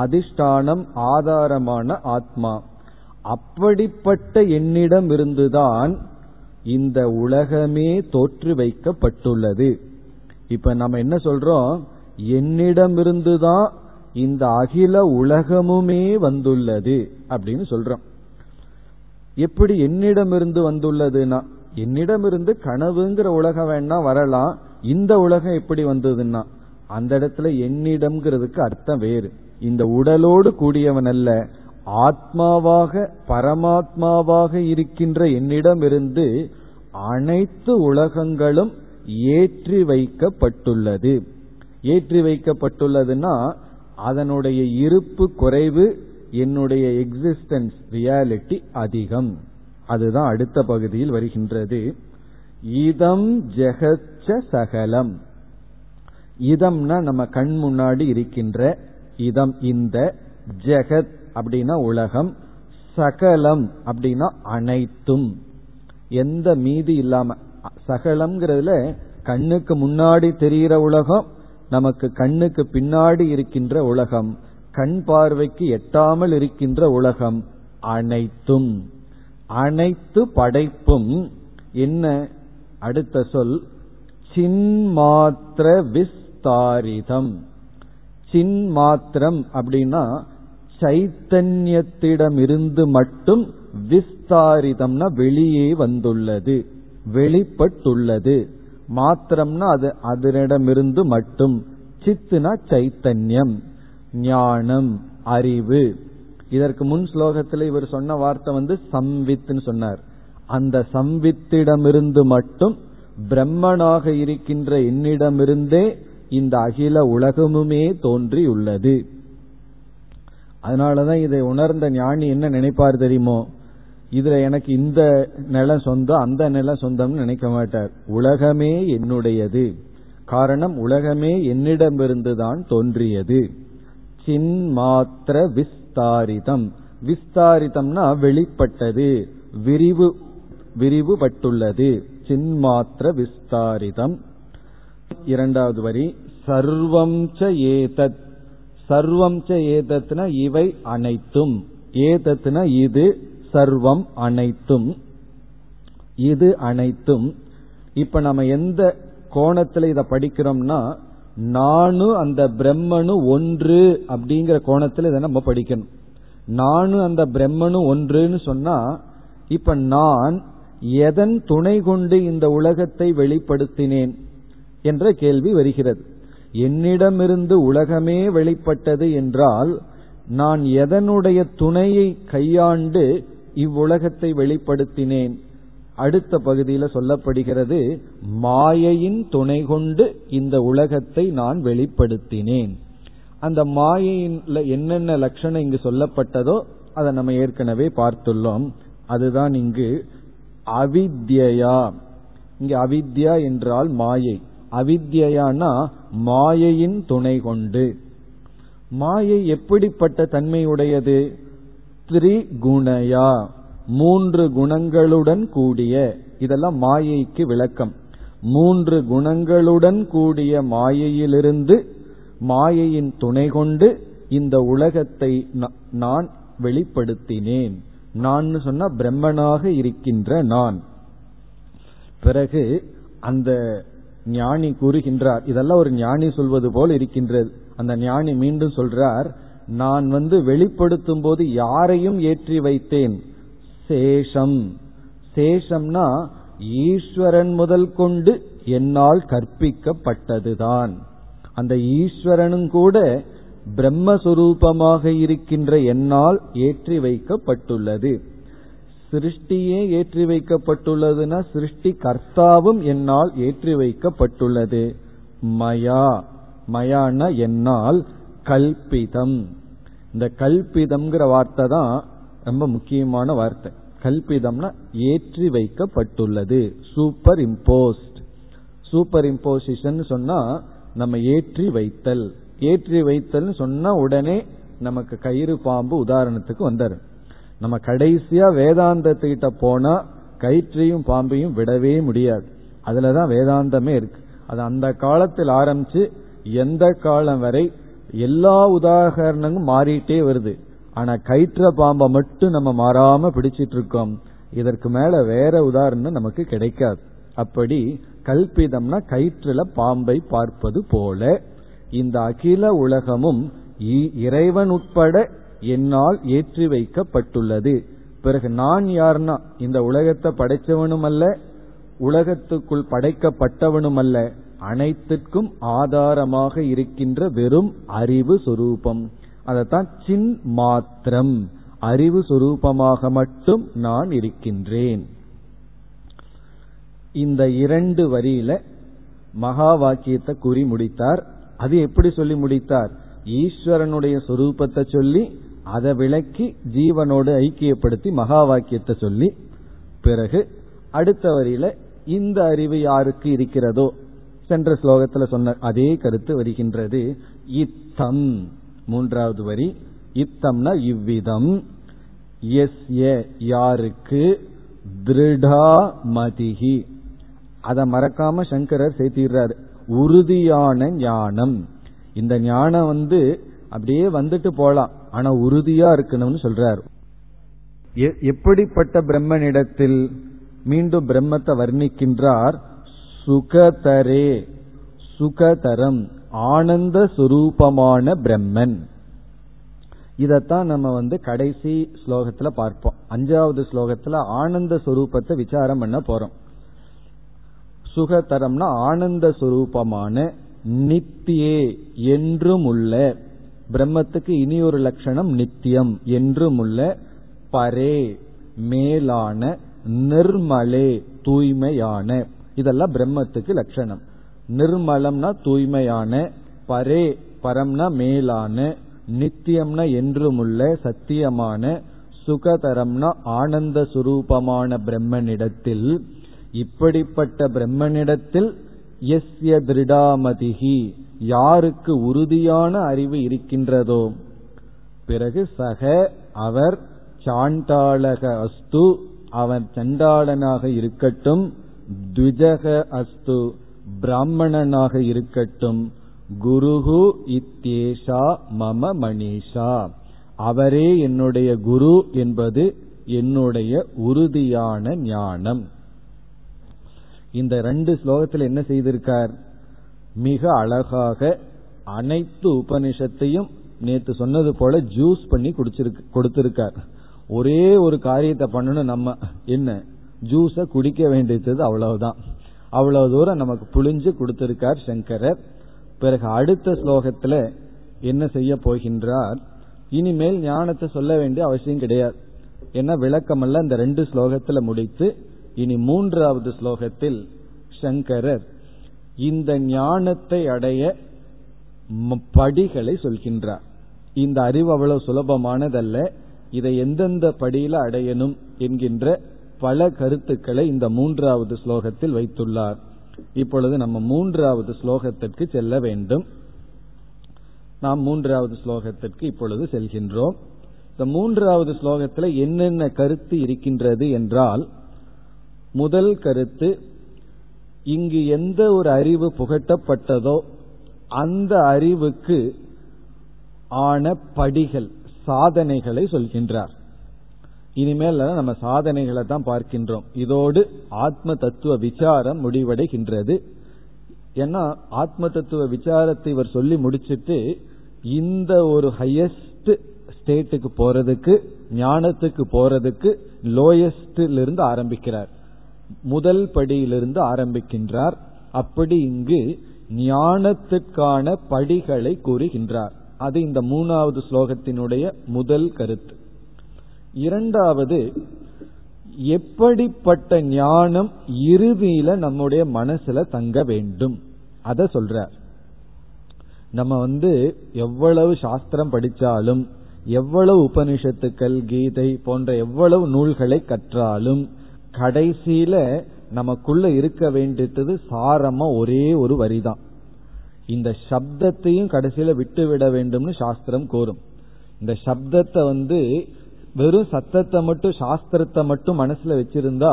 அதிஷ்டானம், ஆதாரமான ஆத்மா. அப்படிப்பட்ட என்னிடம் இருந்துதான் இந்த உலகமே தோற்று வைக்கப்பட்டுள்ளது. இப்ப நம்ம என்ன சொல்றோம்? என்னிடமிருந்துதான் இந்த அகில உலகமுமே வந்துள்ளது அப்படின்னு சொல்றோம். எப்படி என்னிடமிருந்து வந்துள்ளதுன்னா, என்னிடமிருந்து கனவுங்கிற உலகம் வேணா வரலாம், இந்த உலகம் எப்படி வந்ததுன்னா, அந்த இடத்துல என்னிடம்ங்கிறதுக்கு அர்த்தம் வேறு. இந்த உடலோடு கூடியவன் அல்ல, ஆத்மாவாக பரமாத்மாவாக இருக்கின்ற என்னிடமிருந்து அனைத்து உலகங்களும் ஏற்றி வைக்கப்பட்டுள்ளது. ஏற்றி வைக்கப்பட்டுள்ளதுன்னா அதனுடைய இருப்பு குறைவு, என்னுடைய எக்ஸிஸ்டன்ஸ் ரியாலிட்டி அதிகம். அதுதான் அடுத்த பகுதியில் வருகின்றது. இதம் ஜெகச்ச சகலம், இதம்னா நம்ம கண் முன்னாடி இருக்கின்ற இதம், இந்த ஜெகத் அப்படின்னா உலகம், சகலம் அப்படின்னா அனைத்தும், எந்த மீதி இல்லாம. சகலம்ங்கிறதுல கண்ணுக்கு முன்னாடி தெரிகிற உலகம், நமக்கு கண்ணுக்கு பின்னாடி இருக்கின்ற உலகம், கண் பார்வைக்கு எட்டாமல் இருக்கின்ற உலகம், அனைத்தும். அனைத்து படைப்பும் என்ன? அடுத்த சொல் சின்மாத்திர விஸ்தாரிதம். சின்மாத்திரம் அப்படின்னா சைத்தன்யத்திடமிருந்து மட்டும், விஸ்தாரிதம்னா வெளியே வந்துள்ளது, வெளிப்பட்டுள்ளது. மாத்திரம்னா அது அதனிடமிருந்து மட்டும், சித்துனா சைத்தன்யம், ஞானம், அறிவு. இதற்கு முன் ஸ்லோகத்தில் இவர் சொன்ன வார்த்தை சம்வித்னு சொன்னார். அந்த சம்வித்திடமிருந்து மட்டும், பிரம்மனாக இருக்கின்ற என்னிடமிருந்தே இந்த அகில உலகமுமே தோன்றியுள்ளது. அதனாலதான் இதை உணர்ந்த ஞானி என்ன நினைப்பார் தெரியுமோ, இதுல எனக்கு இந்த நிலம் சொந்தம், அந்த நிலம் சொந்தம்னு நினைக்க மாட்டார். உலகமே என்னுடையது, காரணம் உலகமே என்னிடமிருந்துதான் தோன்றியது. சின்மாத்திர விஸ்தாரிதம், விஸ்தாரிதம்னா வெளிப்பட்டது, விரிவு, விரிவுபட்டுள்ளது. சின்மாத்திர விஸ்தாரிதம். இரண்டாவது வரி சர்வம் ச ஏதத். சர்வம் ச ஏதத்னா இவை அனைத்தும், ஏதத்னா இது, சர்வம் அனைத்தும், இது அனைத்தும். இப்ப நம்ம எந்த கோணத்துல இத படிக்கிறோம்னா, நானும் அந்த பிரம்மனு ஒன்று அப்படிங்கிற கோணத்துல இதை நம்ம படிக்கணும். நானும் அந்த பிரம்மனு ஒன்றுன்னு சொன்னா, இப்ப நான் எதன் துணை கொண்டு இந்த உலகத்தை வெளிப்படுத்தினேன் என்ற கேள்வி வருகிறது. என்னிடமிருந்து உலகமே வெளிப்பட்டது என்றால், நான் எதனுடைய துணையை கையாண்டு இவ்வுலகத்தை வெளிப்படுத்தினேன்? அடுத்த பகுதியில் சொல்லப்படுகிறது, மாயையின் துணை கொண்டு இந்த உலகத்தை நான் வெளிப்படுத்தினேன். அந்த மாயையின் என்னென்ன லட்சணம் இங்கு சொல்லப்பட்டதோ அதை நம்ம ஏற்கனவே பார்த்துள்ளோம். அதுதான் இங்கு அவித்யா. இங்கு அவித்யா என்றால் மாயை. அவித்யானா மாயையின் துணை கொண்டு. மாயை எப்படிப்பட்ட தன்மையுடையது? திரிகுணயா, மூன்று குணங்களுடன் கூடிய. இதெல்லாம் மாயைக்கு விளக்கம். மூன்று குணங்களுடன் கூடிய மாயையிலிருந்து, மாயையின் துணை கொண்டு இந்த உலகத்தை நான் வெளிப்படுத்தினேன். நான் சொன்ன பிரம்மனாக இருக்கின்ற நான். பிறகு அந்த ஞானி கூறுகின்றார், இதெல்லாம் ஒரு ஞானி சொல்வது போல் இருக்கின்றது. அந்த ஞானி மீண்டும் சொல்றார், நான் வெளிப்படுத்தும் போது யாரையும் ஏற்றி வைத்தேன்? சேஷம். சேஷம்னா ஈஸ்வரன் முதல் கொண்டு என்னால் கற்பிக்கப்பட்டதுதான். அந்த ஈஸ்வரனும் கூட பிரம்மஸ்வரூபமாக இருக்கின்ற என்னால் ஏற்றி வைக்கப்பட்டுள்ளது. சிருஷ்டியே ஏற்றி வைக்கப்பட்டுள்ளதுன்னா, சிருஷ்டி கர்த்தாவும் என்னால் ஏற்றி வைக்கப்பட்டுள்ளது. மயா, மயான என்னால். கல்பிதம், இந்த கல்பிதம்ங்கிற வார்த்தை தான் ரொம்ப முக்கியமான வார்த்தை. கல்பிதம்னா ஏற்றி வைக்கப்பட்டுள்ளது, சூப்பர் இம்போஸ்ட். சூப்பர் இம்போசிஷன் சொன்னா நம்ம ஏற்றி வைத்தல். ஏற்றி வைத்தல் சொன்னா உடனே நமக்கு கயிறு பாம்பு உதாரணத்துக்கு வந்துடும். நம்ம கடைசியா வேதாந்தத்துக்கிட்ட போனா கயிற்றையும் பாம்பையும் விடவே முடியாது. அதுலதான் வேதாந்தமே இருக்கு. அது அந்த காலத்தில் ஆரம்பிச்சு எந்த காலம் வரை எல்லா உதாரணங்களும் மாறிட்டே வருது. ஆனா கயிற்ற பாம்பை மட்டும் நம்ம மாறாம பிடிச்சிட்டு இருக்கோம். இதற்கு மேல வேற உதாரணம் நமக்கு கிடைக்காது. அப்படி கல்பிதம்னா கயிற்றுல பாம்பை பார்ப்பது போல இந்த அகில உலகமும் இறைவன் உட்பட என்னால் ஏற்றி வைக்கப்பட்டுள்ளது. பிறகு நான் யார்னா, இந்த உலகத்தை படைச்சவனும் அல்ல, உலகத்துக்குள் படைக்கப்பட்டவனும் அல்ல, அனைத்திற்கும் ஆதாரமாக இருக்கின்ற வெறும் அறிவு சுரூபம். அதத்தான் சின் மாத்திரம், அறிவு சுரூபமாக மட்டும் நான் இருக்கின்றேன். இந்த இரண்டு வரியில மகா வாக்கியத்தை கூறி முடித்தார். அது எப்படி சொல்லி முடித்தார்? ஈஸ்வரனுடைய சுரூபத்தை சொல்லி, அதை விளக்கி, ஜீவனோடு ஐக்கியப்படுத்தி மகா வாக்கியத்தை சொல்லி, பிறகு அடுத்த வரியில இந்த அறிவு யாருக்கு இருக்கிறதோ, சென்ற ஸ்லோகத்தில் சொன்ன அதே கருத்து வருகின்றது. இத்தம் மூன்றாவது வரி, இத்தம்னா இவ்விதம், எஸ்ய யாருக்கு, திருடா மதிஹி, அதை மறக்காம சங்கரர் சேர்த்திடுறாரு, உறுதியான ஞானம். இந்த ஞானம் அப்படியே வந்துட்டு போலாம், ஆனா உறுதியா இருக்கணும்னு சொல்றார். எப்படிப்பட்ட பிரம்மனிடத்தில் மீண்டும் பிரம்மத்தை வர்ணிக்கின்றார், சுகதரே, சுகதரம், ஆனந்த சுரூபமான பிரம்மன். இதத்தான் நம்ம கடைசி ஸ்லோகத்துல பார்ப்போம். அஞ்சாவது ஸ்லோகத்துல ஆனந்த சுரூபத்தை விசாரம் பண்ண போறோம். சுகதரம்னா ஆனந்த சுரூபமான, நித்தியே என்றும் உள்ள, பிரம்மத்துக்கு இனி ஒரு லட்சணம் நித்தியம், என்றும் உள்ள, பரே மேலான, நிர்மலே தூய்மையான. இதெல்லாம் பிரம்மத்துக்கு லட்சணம். நிர்மலம்னா தூய்மையான, பரே பரம்னா மேலான, நித்தியம்னா என்றும் உள்ள சத்தியமான, சுகதரம்னா ஆனந்த சுரூபமான பிரம்மனிடத்தில், இப்படிப்பட்ட பிரம்மனிடத்தில் யஸ்ய திருடாமதிஹி, யாருக்கு உறுதியான அறிவு இருக்கின்றதோ, பிறகு சக அவர், சாண்டாளக அஸ்து அவன் சண்டாளனாக இருக்கட்டும், த்விஜக அஸ்து பிராமணனாக இருக்கட்டும், குருஹு இத்யேஷா மம மணீஷா, அவரே என்னுடைய குரு என்பது என்னுடைய உறுதியான ஞானம். இந்த ரெண்டு ஸ்லோகத்தில் என்ன செய்திருக்கார், மிக அழகாக அனைத்து உபனிஷத்தையும் நேற்று சொன்னது போல ஜூஸ் பண்ணி கொடுத்திருக்கார். ஒரே ஒரு காரியத்தை பண்ணணும், நம்ம என்ன ஜூஸ குடிக்க வேண்டியது, அவ்வளவுதான். அவ்வளவு தூரம் நமக்கு புளிஞ்சு கொடுத்திருக்கார் சங்கரர். பிறகு அடுத்த ஸ்லோகத்துல என்ன செய்ய போகின்றார், இனிமேல் ஞானத்தை சொல்ல வேண்டிய அவசியம் கிடையாது. ஏன்னா விளக்கமெல்லாம் இந்த ரெண்டு ஸ்லோகத்துல முடித்து, இனி மூன்றாவது ஸ்லோகத்தில் சங்கரர் இந்த ஞானத்தை அடைய படிகளை சொல்கின்றார். இந்த அறிவு அவ்வளவு சுலபமானதல்ல, இதை எந்தெந்த படியில அடையணும் என்கின்ற பல கருத்துக்களை இந்த மூன்றாவது ஸ்லோகத்தில் வைத்துள்ளார். இப்பொழுது நம்ம மூன்றாவது ஸ்லோகத்திற்கு செல்ல வேண்டும். நாம் மூன்றாவது ஸ்லோகத்திற்கு இப்பொழுது செல்கின்றோம். இந்த மூன்றாவது ஸ்லோகத்தில் என்னென்ன கருத்து இருக்கின்றது என்றால், முதல் கருத்து, இங்கு எந்த ஒரு அறிவு புகட்டப்பட்டதோ அந்த அறிவுக்கு ஆன படிகள், சாதனைகளை சொல்கின்றார். இனிமேல் நம்ம சாதனைகளை தான் பார்க்கின்றோம். இதோடு ஆத்ம தத்துவ விசாரம் முடிவடைகின்றது. ஏன்னா ஆத்ம தத்துவ விசாரத்தை இவர் சொல்லி முடிச்சிட்டு, இந்த ஒரு ஹையஸ்ட் ஸ்டேட்டுக்கு போறதுக்கு, ஞானத்துக்கு போறதுக்கு லோயஸ்டில் இருந்து ஆரம்பிக்கிறார், முதல் படியிலிருந்து ஆரம்பிக்கின்றார். அப்படி இங்கு ஞானத்திற்கான படிகளை கூறுகின்றார். அது இந்த மூணாவது ஸ்லோகத்தினுடைய முதல் கருத்து. இரண்டாவது, எப்படிப்பட்ட ஞானம் இறுதியில நம்முடைய மனசுல தங்க வேண்டும் அத சொல்றார். நம்ம எவ்வளவு சாஸ்திரம் படிச்சாலும், எவ்வளவு உபனிஷத்துக்கள், கீதை போன்ற எவ்வளவு நூல்களை கற்றாலும், கடைசியில நமக்குள்ள இருக்க வேண்டியது சாரமா ஒரே ஒரு வரிதான். இந்த சப்தத்தையும் கடைசியில விட்டுவிட வேண்டும்னு சாஸ்திரம் கோரும். இந்த சப்தத்தை வெறும் சத்தத்தை மட்டும், சாஸ்திரத்தை மட்டும் மனசுல வச்சிருந்தா,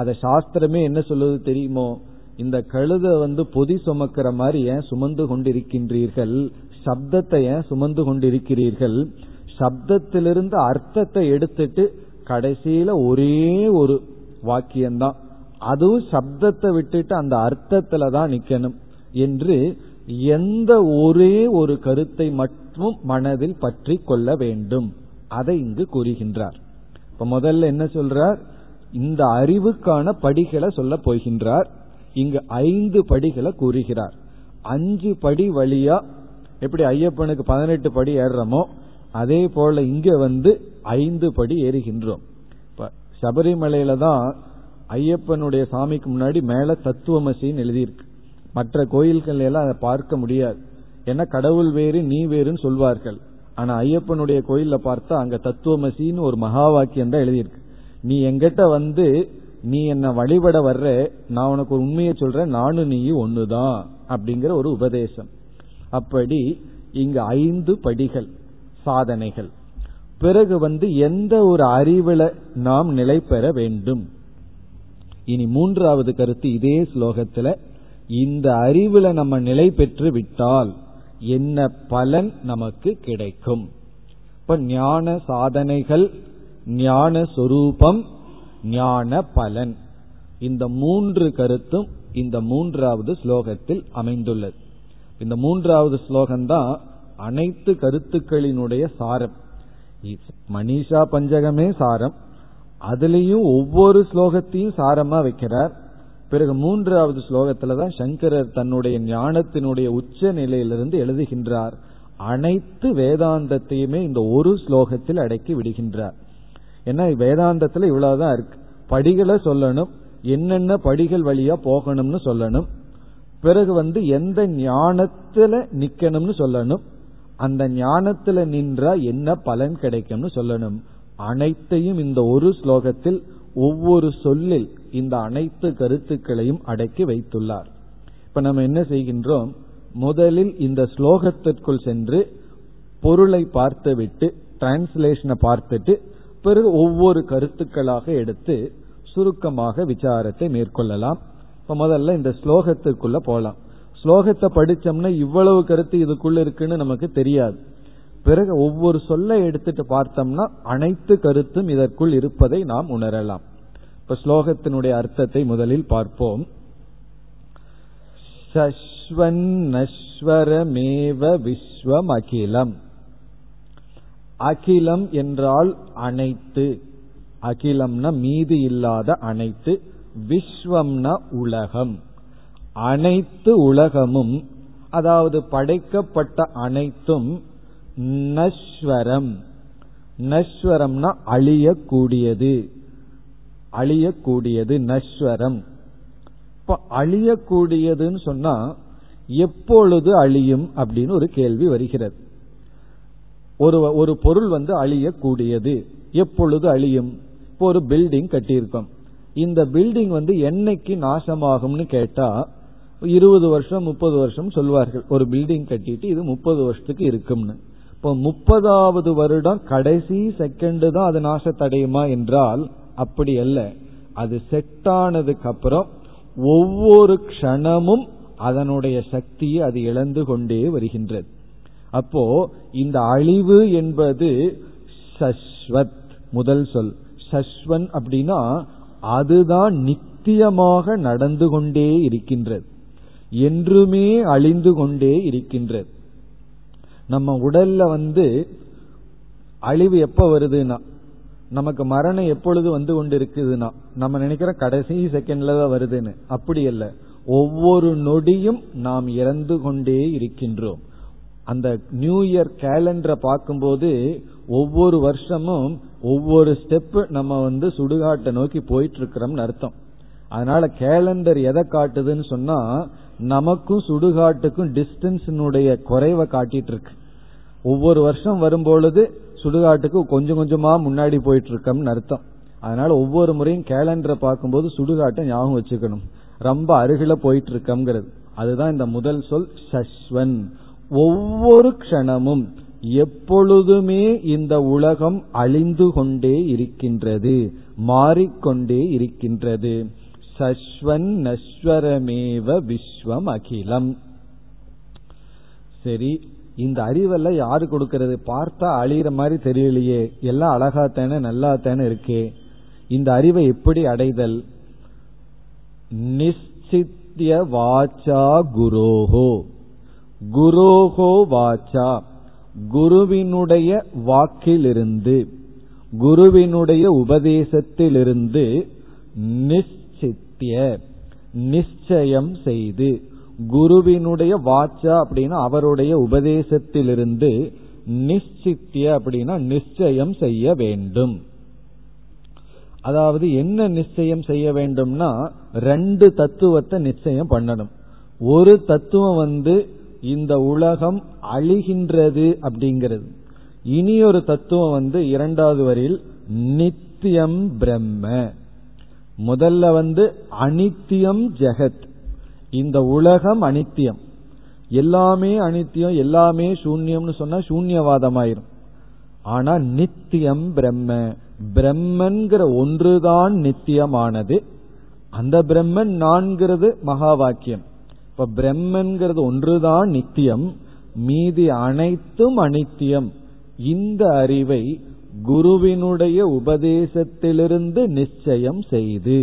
அத சாஸ்திரமே என்ன சொல்லுவது தெரியுமோ, இந்த கழுத பொதி சுமக்கிற மாதிரி ஏன் சுமந்து கொண்டிருக்கின்றீர்கள், சப்தத்தை ஏன் சுமந்து கொண்டிருக்கிறீர்கள். சப்தத்திலிருந்து அர்த்தத்தை எடுத்துட்டு கடைசியில ஒரே ஒரு வாக்கியம்தான், அதுவும் சப்தத்தை விட்டுட்டு அந்த அர்த்தத்துல தான் நிக்கணும் என்று எந்த ஒரே ஒரு கருத்தை மட்டும் மனதில் பற்றி கொள்ள வேண்டும். அதை இங்கு கூறுகின்றார். இப்ப முதல்ல என்ன சொல்றார், இந்த அறிவுக்கான படிகளை சொல்ல போகின்றார். இங்கு 5 படிகளை கூறுகிறார். 5 படி வழியா எப்படி ஐயப்பனுக்கு 18 படி ஏறுறோமோ, அதே போல இங்க 5 படி ஏறுகின்றோம். இப்ப சபரிமலையில தான் ஐயப்பனுடைய சாமிக்கு முன்னாடி மேல தத்துவமசின்னு எழுதியிருக்கு. மற்ற கோயில்கள் எல்லாம் அதை பார்க்க முடியாது. ஏன்னா கடவுள் வேறு நீ வேறுன்னு சொல்வார்கள். ஆனா ஐயப்பனுடைய கோயில்ல பார்த்தா அங்க தத்துவமசின்னு ஒரு மகா வாக்கியம் தான் எழுதியிருக்கு. நீ எங்கிட்ட நீ என்னை வழிபட வர்ற, நான் உனக்கு ஒரு உண்மையை சொல்றேன், நானும் நீ ஒண்ணுதான் அப்படிங்கிற ஒரு உபதேசம். அப்படி இங்கு 5 படிகள் சாதனைகள். பிறகு எந்த ஒரு அறிவுல நாம் நிலை பெற வேண்டும். இனி 3வது கருத்து இதே ஸ்லோகத்துல, இந்த அறிவுல நம்ம நிலை பெற்று விட்டால் என்ன பலன் நமக்கு கிடைக்கும். இப்ப ஞான சாதனைகள், ஞான சொரூபம், ஞான பலன், இந்த 3 கருத்தும் இந்த 3வது ஸ்லோகத்தில் அமைந்துள்ளது. இந்த 3வது ஸ்லோகம்தான் அனைத்து கருத்துக்களினுடைய சாரம். மனிஷா பஞ்சகமே சாரம், அதுலேயும் ஒவ்வொரு ஸ்லோகத்தையும் சாரமா வைக்கிறார். பிறகு 3வது ஸ்லோகத்துலதான் சங்கரர் தன்னுடைய ஞானத்தினுடைய உச்ச நிலையிலிருந்து எழுதுகின்றார். அனைத்து வேதாந்தத்தையுமே இந்த ஒரு ஸ்லோகத்தில் அடக்கி விடுகின்றார். ஏன்னா வேதாந்தத்துல இவ்வளவுதான் இருக்கு. படிகளை சொல்லணும், என்னென்ன படிகள் வழியா போகணும்னு சொல்லணும், பிறகு எந்த ஞானத்துல நிக்கணும்னு சொல்லணும், அந்த ஞானத்துல நின்றா என்ன பலன் கிடைக்கும்னு சொல்லணும். அனைத்தையும் இந்த ஒரு ஸ்லோகத்தில் ஒவ்வொரு சொல்லில் இந்த அனைத்து கருத்துக்களையும் அடக்கி வைத்துள்ளார். இப்ப நம்ம என்ன செய்கின்றோம், முதலில் இந்த ஸ்லோகத்திற்குள் சென்று பொருளை பார்த்துவிட்டு டிரான்ஸ்லேஷனை பார்த்துட்டு பிறகு ஒவ்வொரு கருத்துக்களாக எடுத்து சுருக்கமாக விசாரத்தை மேற்கொள்ளலாம். இப்ப முதல்ல இந்த ஸ்லோகத்திற்குள்ள போலாம். ஸ்லோகத்தை படிச்சோம்னா இவ்வளவு கருத்து இதுக்குள்ள இருக்குன்னு நமக்கு தெரியாது. பிறகு ஒவ்வொரு சொல்லை எடுத்துட்டு பார்த்தோம்னா அனைத்து கருத்தும் இதற்குள் இருப்பதை நாம் உணரலாம். இப்ப ஸ்லோகத்தினுடைய அர்த்தத்தை முதலில் பார்ப்போம். சஸ்வன்னஸ்வரமேவ விஸ்வம் அகிலம். அகிலம் என்றால் அனைத்து, அகிலம்னா மீதி இல்லாத அனைத்து, விஸ்வம்னா உலகம், அனைத்து உலகமும், அதாவது படைக்கப்பட்ட அனைத்தும், நஸ்வரம், நஸ்வரம்னா அழியக்கூடியது, அழியக்கூடியது நஸ்வரம். இப்ப அழியக்கூடியதுன்னு சொன்னா எப்பொழுது அழியும் அப்படின்னு ஒரு கேள்வி வருகிறது. ஒரு பொருள் அழியக்கூடியது, எப்பொழுது அழியும்? இப்போ ஒரு பில்டிங் கட்டியிருக்கோம், இந்த பில்டிங் என்னைக்கு நாசமாகும்னு கேட்டா 20 வருஷம் 30 வருஷம் சொல்வார்கள். ஒரு பில்டிங் கட்டிட்டு இது 30 வருஷத்துக்கு இருக்கும்னு. இப்போ 30வது வருடம் கடைசி செகண்டு தான் அது நாசத்தடையுமா என்றால் அப்படி அல்ல. அது செட் ஆனதுக்கு அப்புறம் ஒவ்வொரு க்ஷணமும் அதனுடைய சக்தியை அது இழந்து கொண்டே வருகின்றது. அப்போ இந்த அழிவு என்பது சஸ்வத் முதல் சொல். சஸ்வன் அப்படின்னா அதுதான் நித்தியமாக நடந்து கொண்டே இருக்கின்றது, என்றுமே அழிந்து கொண்டே இருக்கின்றது. நம்ம உடல்ல அழிவு எப்ப வருதுன்னா, நமக்கு மரணம் எப்பொழுது வந்து கொண்டு இருக்குதுன்னா நம்ம நினைக்கிற கடைசி செகண்ட்ல தான் வருதுன்னு, அப்படி அல்ல. ஒவ்வொரு நொடியும் நாம் இறந்து கொண்டே இருக்கின்றோம். அந்த நியூ இயர் கேலண்டரை பார்க்கும்போது ஒவ்வொரு வருஷமும் ஒவ்வொரு ஸ்டெப் நம்ம சுடுகாட்டை நோக்கி போயிட்டு இருக்கிறோம்னு அர்த்தம். அதனால கேலண்டர் எதை காட்டுதுன்னு சொன்னா நமக்கும் சுடுகாட்டுக்கும் டிஸ்டன்ஸினுடைய குறைவை காட்டிட்டு இருக்கு. ஒவ்வொரு வருஷம் வரும்பொழுது சுடுகாட்டுக்கு கொஞ்சம் கொஞ்சமா முன்னாடி போயிட்டு இருக்கோம்னு அர்த்தம். அதனால ஒவ்வொரு முறையும் கேலண்டரை பார்க்கும்போது சுடுகாட்டை ஞாபகம் வச்சுக்கணும், ரொம்ப அருகில போயிட்டு இருக்கோம்ங்கிறது. அதுதான் இந்த முதல் சொல் சஸ்வன். ஒவ்வொரு க்ஷணமும் எப்பொழுதுமே இந்த உலகம் அழிந்து கொண்டே இருக்கின்றது, மாறிக்கொண்டே இருக்கின்றது. சஸ்வன் நஸ்வரமேவ விஸ்வம் அகிலம். சரி, இந்த அறிவெல்லாம் யாரு கொடுக்கிறது? பார்த்தா அழிகிற மாதிரி தெரியலையே, எல்லாம் அழகாத்தானே நல்லாத்தானே இருக்கே. இந்த அறிவை எப்படி அடைதல்? நிச்சித்ய வாச்சா குரோஹோ, குரோஹோ வாச்சா, குருவினுடைய வாக்கிலிருந்து, குருவினுடைய உபதேசத்திலிருந்து, நிச்சித்ய நிச்சயம் செய்து, குருவினுடைய வாச்சா அப்படின்னா அவருடைய உபதேசத்திலிருந்து, நிச்சித்ய அப்படின்னா நிச்சயம் செய்ய வேண்டும். அதாவது என்ன நிச்சயம் செய்ய வேண்டும்னா 2 தத்துவத்தை நிச்சயம் பண்ணணும். ஒரு தத்துவம் இந்த உலகம் அழிகின்றது அப்படிங்கிறது. இனி ஒரு தத்துவம் 2வது வரையில் நித்தியம் பிரம்ம, முதல்ல அனித்தியம் ஜெகத், இந்த உலகம் அனித்தியம், எல்லாமே அனித்தியம், எல்லாமே சூன்யம்னு சொன்னா சூன்யவாதமாயிரும். ஆனா நித்தியம் பிரம்ம, பிரம்மன்கிற ஒன்றுதான் நித்தியமானது. அந்த பிரம்மன் நான்கிறது மகா வாக்கியம். இப்ப பிரம்மன்கிறது ஒன்றுதான் நித்தியம், மீதி அனைத்தும் அனித்தியம். இந்த அறிவை குருவினுடைய உபதேசத்திலிருந்து நிச்சயம் செய்து,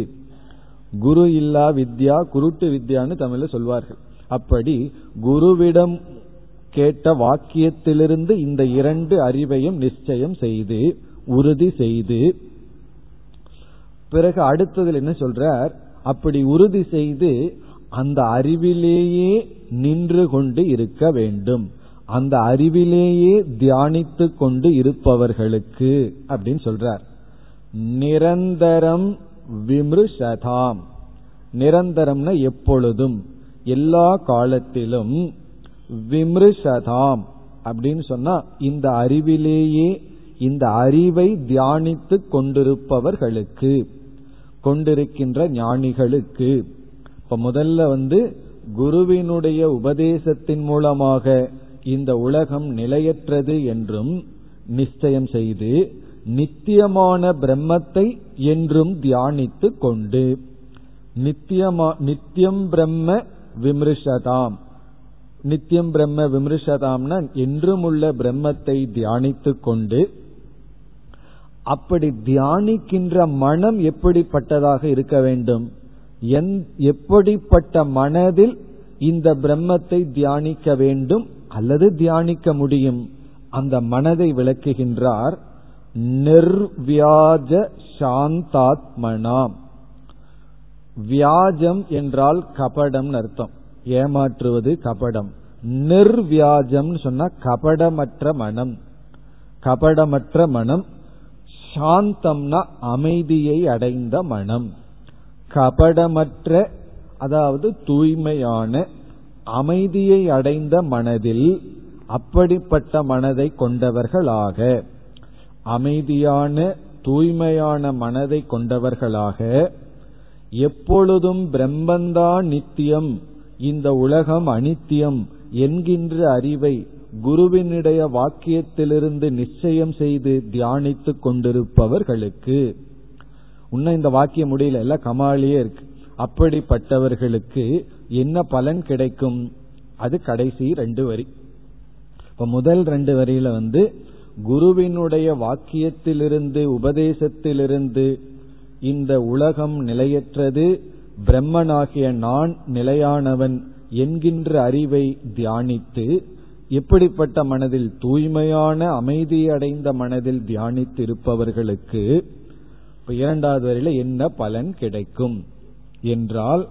குரு இல்லா வித்யா குருட்டு வித்யான்னு தமிழ்ல சொல்வார்கள். அப்படி குருவிடம் கேட்ட வாக்கியத்திலிருந்து இந்த இரண்டு அறிவையும் நிச்சயம் செய்து, உறுதி செய்து, பிறகு அடுத்ததில் என்ன சொல்றார், அப்படி உறுதி செய்து அந்த அறிவிலேயே நின்று கொண்டு இருக்க வேண்டும், அந்த அறிவிலேயே தியானித்து கொண்டு இருப்பவர்களுக்கு அப்படின்னு சொல்றார். நிரந்தரம் விமிருஷதாம், நிரந்தரம்னா எப்பொழுதும் எல்லா காலத்திலும், விமிருஷதாம் அப்படின்னு சொன்னா இந்த அறிவிலேயே, இந்த அறிவை தியானித்து கொண்டிருப்பவர்களுக்கு, கொண்டிருக்கின்ற ஞானிகளுக்கு. இப்ப முதல்ல குருவினுடைய உபதேசத்தின் மூலமாக இந்த உலகம் நிலையற்றது என்றும் நிச்சயம் செய்து, நித்தியமான பிரம்மத்தை என்றும் தியானித்து கொண்டு, நித்தியம் பிரம்ம விமிருஷதாம், நித்தியம் பிரம்ம விமிருஷதாம்னா என்றும் உள்ள பிரம்மத்தை தியானித்து கொண்டு, அப்படி தியானிக்கின்ற மனம் எப்படிப்பட்டதாக இருக்க வேண்டும், எப்படிப்பட்ட மனதில் இந்த பிரம்மத்தை தியானிக்க வேண்டும் அல்லது தியானிக்க முடியும், அந்த மனதை விளக்குகின்றார். நிர்வியாஜ சாந்தாத்மனாம், வியாஜம் என்றால் கபடம் அர்த்தம், ஏமாற்றுவது கபடம். நிர்வியாஜம் சொன்னா கபடமற்ற மனம், கபடமற்ற மனம். சாந்தம்னா அமைதியை அடைந்த மனம், கபடமற்ற அதாவது தூய்மையான அமைதியை அடைந்த மனதில், அப்படிப்பட்ட மனதை கொண்டவர்களாக, அமைதியான தூய்மையான மனதை கொண்டவர்களாக, எப்பொழுதும் பிரம்மந்தான் நித்தியம், இந்த உலகம் அனித்தியம் என்கின்ற அறிவை குருவினுடைய வாக்கியத்திலிருந்து நிச்சயம் செய்து தியானித்து கொண்டிருப்பவர்களுக்கு, இன்னும் இந்த வாக்கியம் முடியல, எல்லாம் கமாலியே இருக்கு, அப்படிப்பட்டவர்களுக்கு என்ன பலன் கிடைக்கும்? அது கடைசி ரெண்டு வரி. இப்ப முதல் ரெண்டு வரியில குருவினுடைய வாக்கியத்திலிருந்து, உபதேசத்திலிருந்து இந்த உலகம் நிலையற்றது, பிரம்மனாகிய நான் நிலையானவன் என்கின்ற அறிவை தியானித்து, எப்படிப்பட்ட மனதில், தூய்மையான அமைதியடைந்த மனதில் தியானித்து இருப்பவர்களுக்கு இரண்டாவது வரையில என்ன பலன் கிடைக்கும் என்றால்,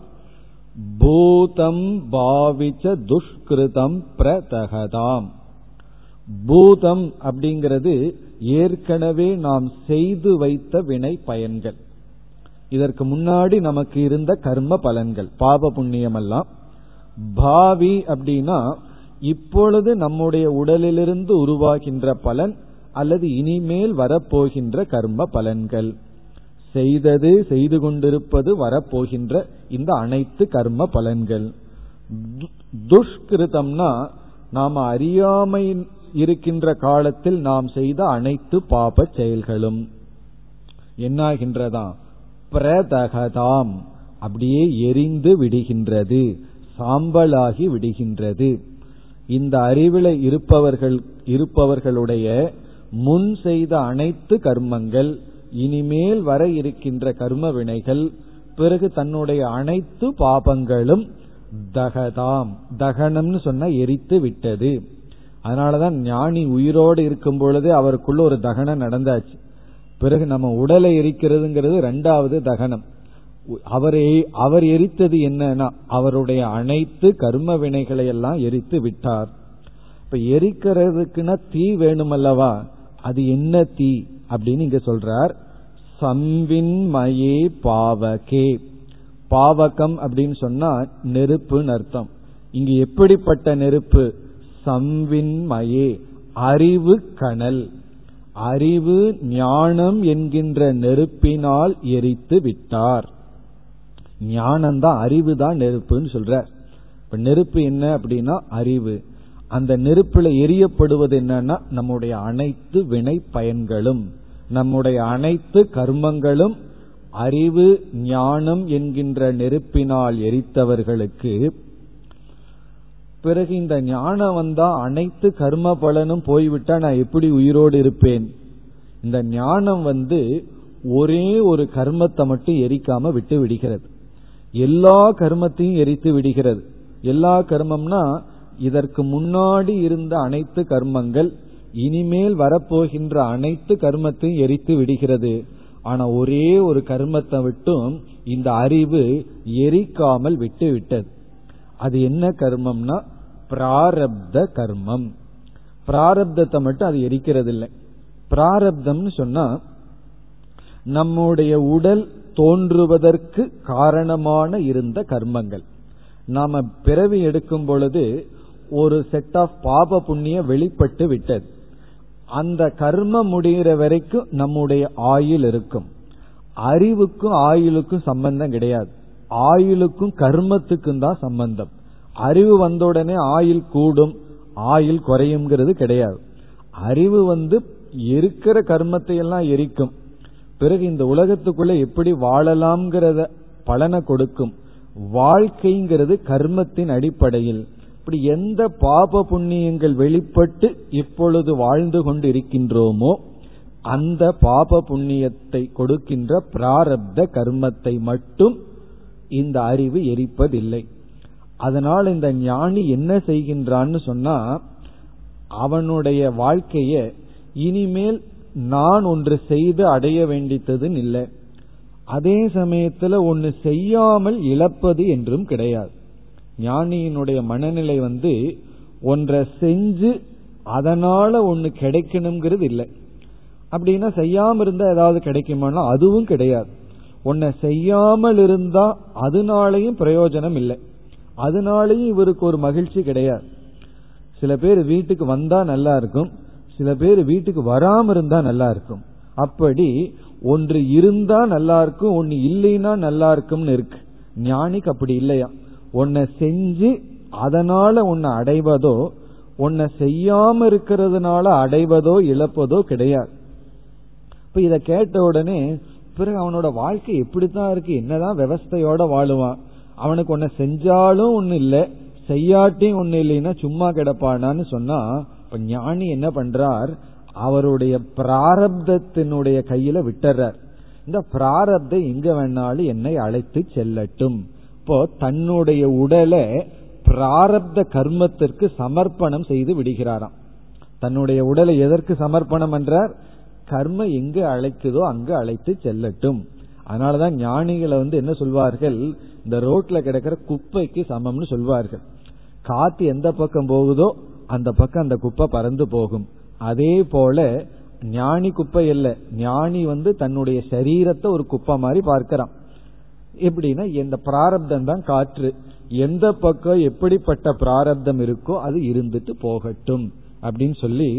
பூதம் பாவிச்ச துஷ்கிருதம் பிரதகதாம். பூதம் அப்படிங்கிறது ஏற்கனவே நாம் செய்து வைத்த வினை பயன்கள், இதற்கு முன்னாடி நமக்கு இருந்த கர்ம பலன்கள், பாப புண்ணியம் எல்லாம். பாவி அப்படின்னா இப்பொழுது நம்முடைய உடலிலிருந்து உருவாகின்ற பலன் அல்லது இனிமேல் வரப்போகின்ற கர்ம பலன்கள், செய்தது, செய்து கொண்டிருப்பது, வரப்போகின்ற இந்த அனைத்து கர்ம பலன்கள். துஷ்கிருதம்னா நாம் அறியாமை இருக்கின்ற காலத்தில் நாம் செய்த அனைத்து பாப செயல்களும் என்னாகின்றதாம், பிரதகதாம், அப்படியே எரிந்து விடுகின்றது, சாம்பலாகி விடுகின்றது. இந்த அறிவில இருப்பவர்களுடைய முன் செய்த அனைத்து கர்மங்கள், இனிமேல் வர இருக்கின்ற கர்ம வினைகள், பிறகு தன்னுடைய அனைத்து பாபங்களும் தகதாம். தகனம்னு சொன்னா எரித்து விட்டது. அதனாலதான் ஞானி உயிரோடு இருக்கும் பொழுதே அவருக்குள்ள ஒரு தகனம் நடந்தாச்சு. பிறகு நம்ம உடலை எரிக்கிறதுங்கிறது ரெண்டாவது தகனம். அவர் எரித்தது என்னன்னா அவருடைய அனைத்து கர்ம வினைகளை எல்லாம் எரித்து விட்டார். இப்ப எரிக்கிறதுக்குன்னா தீ வேணுமல்லவா, அது என்ன தீ அப்படின்னு இங்க சொல்றார். சம்வின்மயே பாவகே, பாவகம் அப்படின்னு சொன்னா நெருப்புன்னு அர்த்தம். இங்கு எப்படிப்பட்ட நெருப்பு, சம்வின்மயே அறிவு கனல், அறிவு ஞானம் என்கின்ற நெருப்பினால் எரித்து விட்டார். ஞானம்தான், அறிவு தான் நெருப்புன்னு சொல்றார். இப்ப நெருப்பு என்ன அப்படின்னா அறிவு. அந்த நெருப்புல எரியப்படுவது என்னன்னா நம்முடைய அனைத்து வினை பயன்களும், நம்முடைய அனைத்து கர்மங்களும் அறிவு ஞானம் என்கின்ற நெருப்பினால் எரித்தவர்களுக்கு. பிறகு இந்த ஞானம் வந்தா அனைத்து கர்ம பலனும் போய்விட்டா நான் எப்படி உயிரோடு இருப்பேன்? இந்த ஞானம் வந்து ஒரே ஒரு கர்மத்தை மட்டும் எரிக்காம விட்டு விடுகிறது, எல்லா கர்மத்தையும் எரித்து விடுகிறது. எல்லா கர்மம்னா இதற்கு முன்னாடி இருந்த அனைத்து கர்மங்கள், இனிமேல் வரப்போகின்ற அனைத்து கர்மத்தையும் எரித்து விடுகிறது. ஆனா ஒரே ஒரு கர்மத்தை விட்டும் இந்த அறிவு எரிக்காமல் விட்டு விட்டது. அது என்ன கர்மம்னா பிராரப்த கர்மம். பிராரப்தத்தை மட்டும் அது எரிக்கிறது இல்லை. பிராரப்தம்னு சொன்னா நம்முடைய உடல் தோன்றுவதற்கு காரணமான இருந்த கர்மங்கள். நாம பிறவி எடுக்கும் பொழுது ஒரு செட் ஆஃப் பாப புண்ணிய வெளிப்பட்டு விட்டது. அந்த கர்மம் முடிகிற வரைக்கும் நம்முடைய ஆயுள் இருக்கும். அறிவுக்கும் ஆயுளுக்கும் சம்பந்தம் கிடையாது, ஆயுளுக்கும் கர்மத்துக்கும் தான் சம்பந்தம். அறிவு வந்த உடனே ஆயுள் கூடும் ஆயுள் குறையும்ங்கிறது கிடையாது. அறிவு வந்து இருக்கிற கர்மத்தை எல்லாம் எரிக்கும். பிறகு இந்த உலகத்துக்குள்ள எப்படி வாழலாம்ங்கிறத பலனை கொடுக்கும். வாழ்க்கைங்கிறது கர்மத்தின் அடிப்படையில். இப்படி எந்த பாப புண்ணியங்கள் வெளிப்பட்டு இப்பொழுது வாழ்ந்து கொண்டு இருக்கின்றோமோ அந்த பாப புண்ணியத்தை கொடுக்கின்ற பிராரப்த கர்மத்தை மட்டும் இந்த அறிவு எரிப்பதில்லை. அதனால் இந்த ஞானி என்ன செய்கின்றான்னு சொன்னா அவனுடைய வாழ்க்கைய இனிமேல் நான் ஒன்று செய்து அடைய வேண்டித்ததுன்னு இல்லை, அதே சமயத்துல ஒன்னு செய்யாமல் இழப்பது என்றும் கிடையாது. ஞானியினுடைய மனநிலை வந்து ஒன்றை செஞ்சு அதனால ஒன்னு கிடைக்கணுங்கிறது இல்லை. அப்படின்னா செய்யாம இருந்தா ஏதாவது கிடைக்குமானா அதுவும் கிடையாது. ஒன்ன செய்யாமல் இருந்தா அதனாலையும் பிரயோஜனம் இல்லை, அதனாலையும் இவருக்கு ஒரு மகிழ்ச்சி கிடையாது. சில பேர் வீட்டுக்கு வந்தா நல்லா இருக்கும், சில பேர் வீட்டுக்கு வராம இருந்தா நல்லா இருக்கும். அப்படி ஒன்று இருந்தா நல்லா இருக்கும், ஒன்னு இல்லைன்னா நல்லா இருக்கும்னு இருக்கு. ஞானிக்கு அப்படி இல்லையா? ஒன்ன செஞ்சு அதனால ஒன்ன அடைவதோ, ஒன்ன செய்யாம இருக்கிறதுனால அடைவதோ இழப்பதோ கிடையாது. இப்ப இத கேட்ட உடனே பிறகு அவனோட வாழ்க்கை எப்படித்தான் இருக்கு, என்னதான் விவஸ்தையோட வாழுவான், அவனுக்கு ஒன்ன செஞ்சாலும் ஒன்னு இல்லை செய்யாட்டையும் ஒன்னு இல்லைன்னா சும்மா கிடப்பானான்னு சொன்னா இப்ப ஞானி என்ன பண்றார், அவருடைய பிராரப்தத்தினுடைய கையில விட்டுறார். இந்த பிராரப்தம் எங்க வேணாலும் என்னை அழைத்து செல்லட்டும். இப்போ தன்னுடைய உடலை பிராரப்த கர்மத்திற்கு சமர்ப்பணம் செய்து விடுகிறாராம். தன்னுடைய உடலை எதற்கு சமர்ப்பணம் என்றார், கர்ம எங்கு அழைக்குதோ அங்கு அழைத்து செல்லட்டும். அதனாலதான் ஞானிகளை வந்து என்ன சொல்வார்கள், இந்த ரோட்ல கிடக்கிற குப்பைக்கு சமம்னு சொல்வார்கள். காத்து எந்த பக்கம் போகுதோ அந்த பக்கம் அந்த குப்பை பறந்து போகும். அதே போல ஞானி குப்பை இல்லை, ஞானி வந்து தன்னுடைய சரீரத்தை ஒரு குப்பை மாதிரி பார்க்கிறான். எப்படின்னா இந்த பிராரப்தம் தான் காற்று, எந்த பக்கம் எப்படிப்பட்ட பிராரப்தம் இருக்கோ அது இருந்துட்டு போகட்டும் அப்படின்னு சொல்லி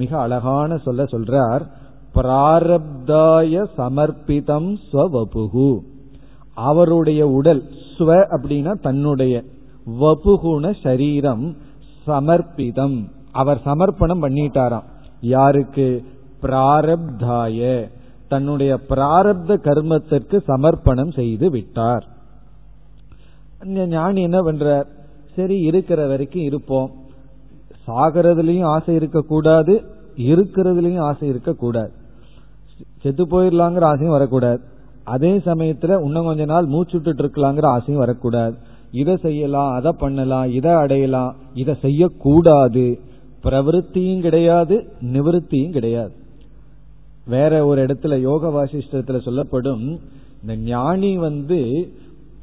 மிக அழகான சொல்ல சொல்றார். பிராரப்தாய சமர்ப்பிதம் ஸ்வவபுகு, அவருடைய உடல், ஸ்வ அப்படின்னா தன்னுடைய, வபுகுன சரீரம், சமர்ப்பிதம் அவர் சமர்ப்பணம் பண்ணிட்டாராம். யாருக்கு? பிராரப்தாய, தன்னுடைய பிராரப்த கர்மத்திற்கு சமர்ப்பணம் செய்து விட்டார். ஞானி என்ன பண்றார், சரி இருக்கிற வரைக்கும் இருப்போம், சாகிறதுலயும் ஆசை இருக்கக்கூடாது, இருக்கிறதுலயும் ஆசை இருக்கக்கூடாது, செத்து போயிடலாங்கிற ஆசையும் வரக்கூடாது, அதே சமயத்துல இன்னும் கொஞ்ச நாள் மூச்சுட்டு இருக்கலாங்கிற ஆசையும் வரக்கூடாது. இதை செய்யலாம், அதை பண்ணலாம், இதை அடையலாம், இதை செய்யக்கூடாது. பிரவருத்தியும் கிடையாது, நிவர்த்தியும் கிடையாது. வேற ஒரு இடத்துல யோக வாசிஷ்டத்துல சொல்லப்படும், இந்த ஞானி வந்து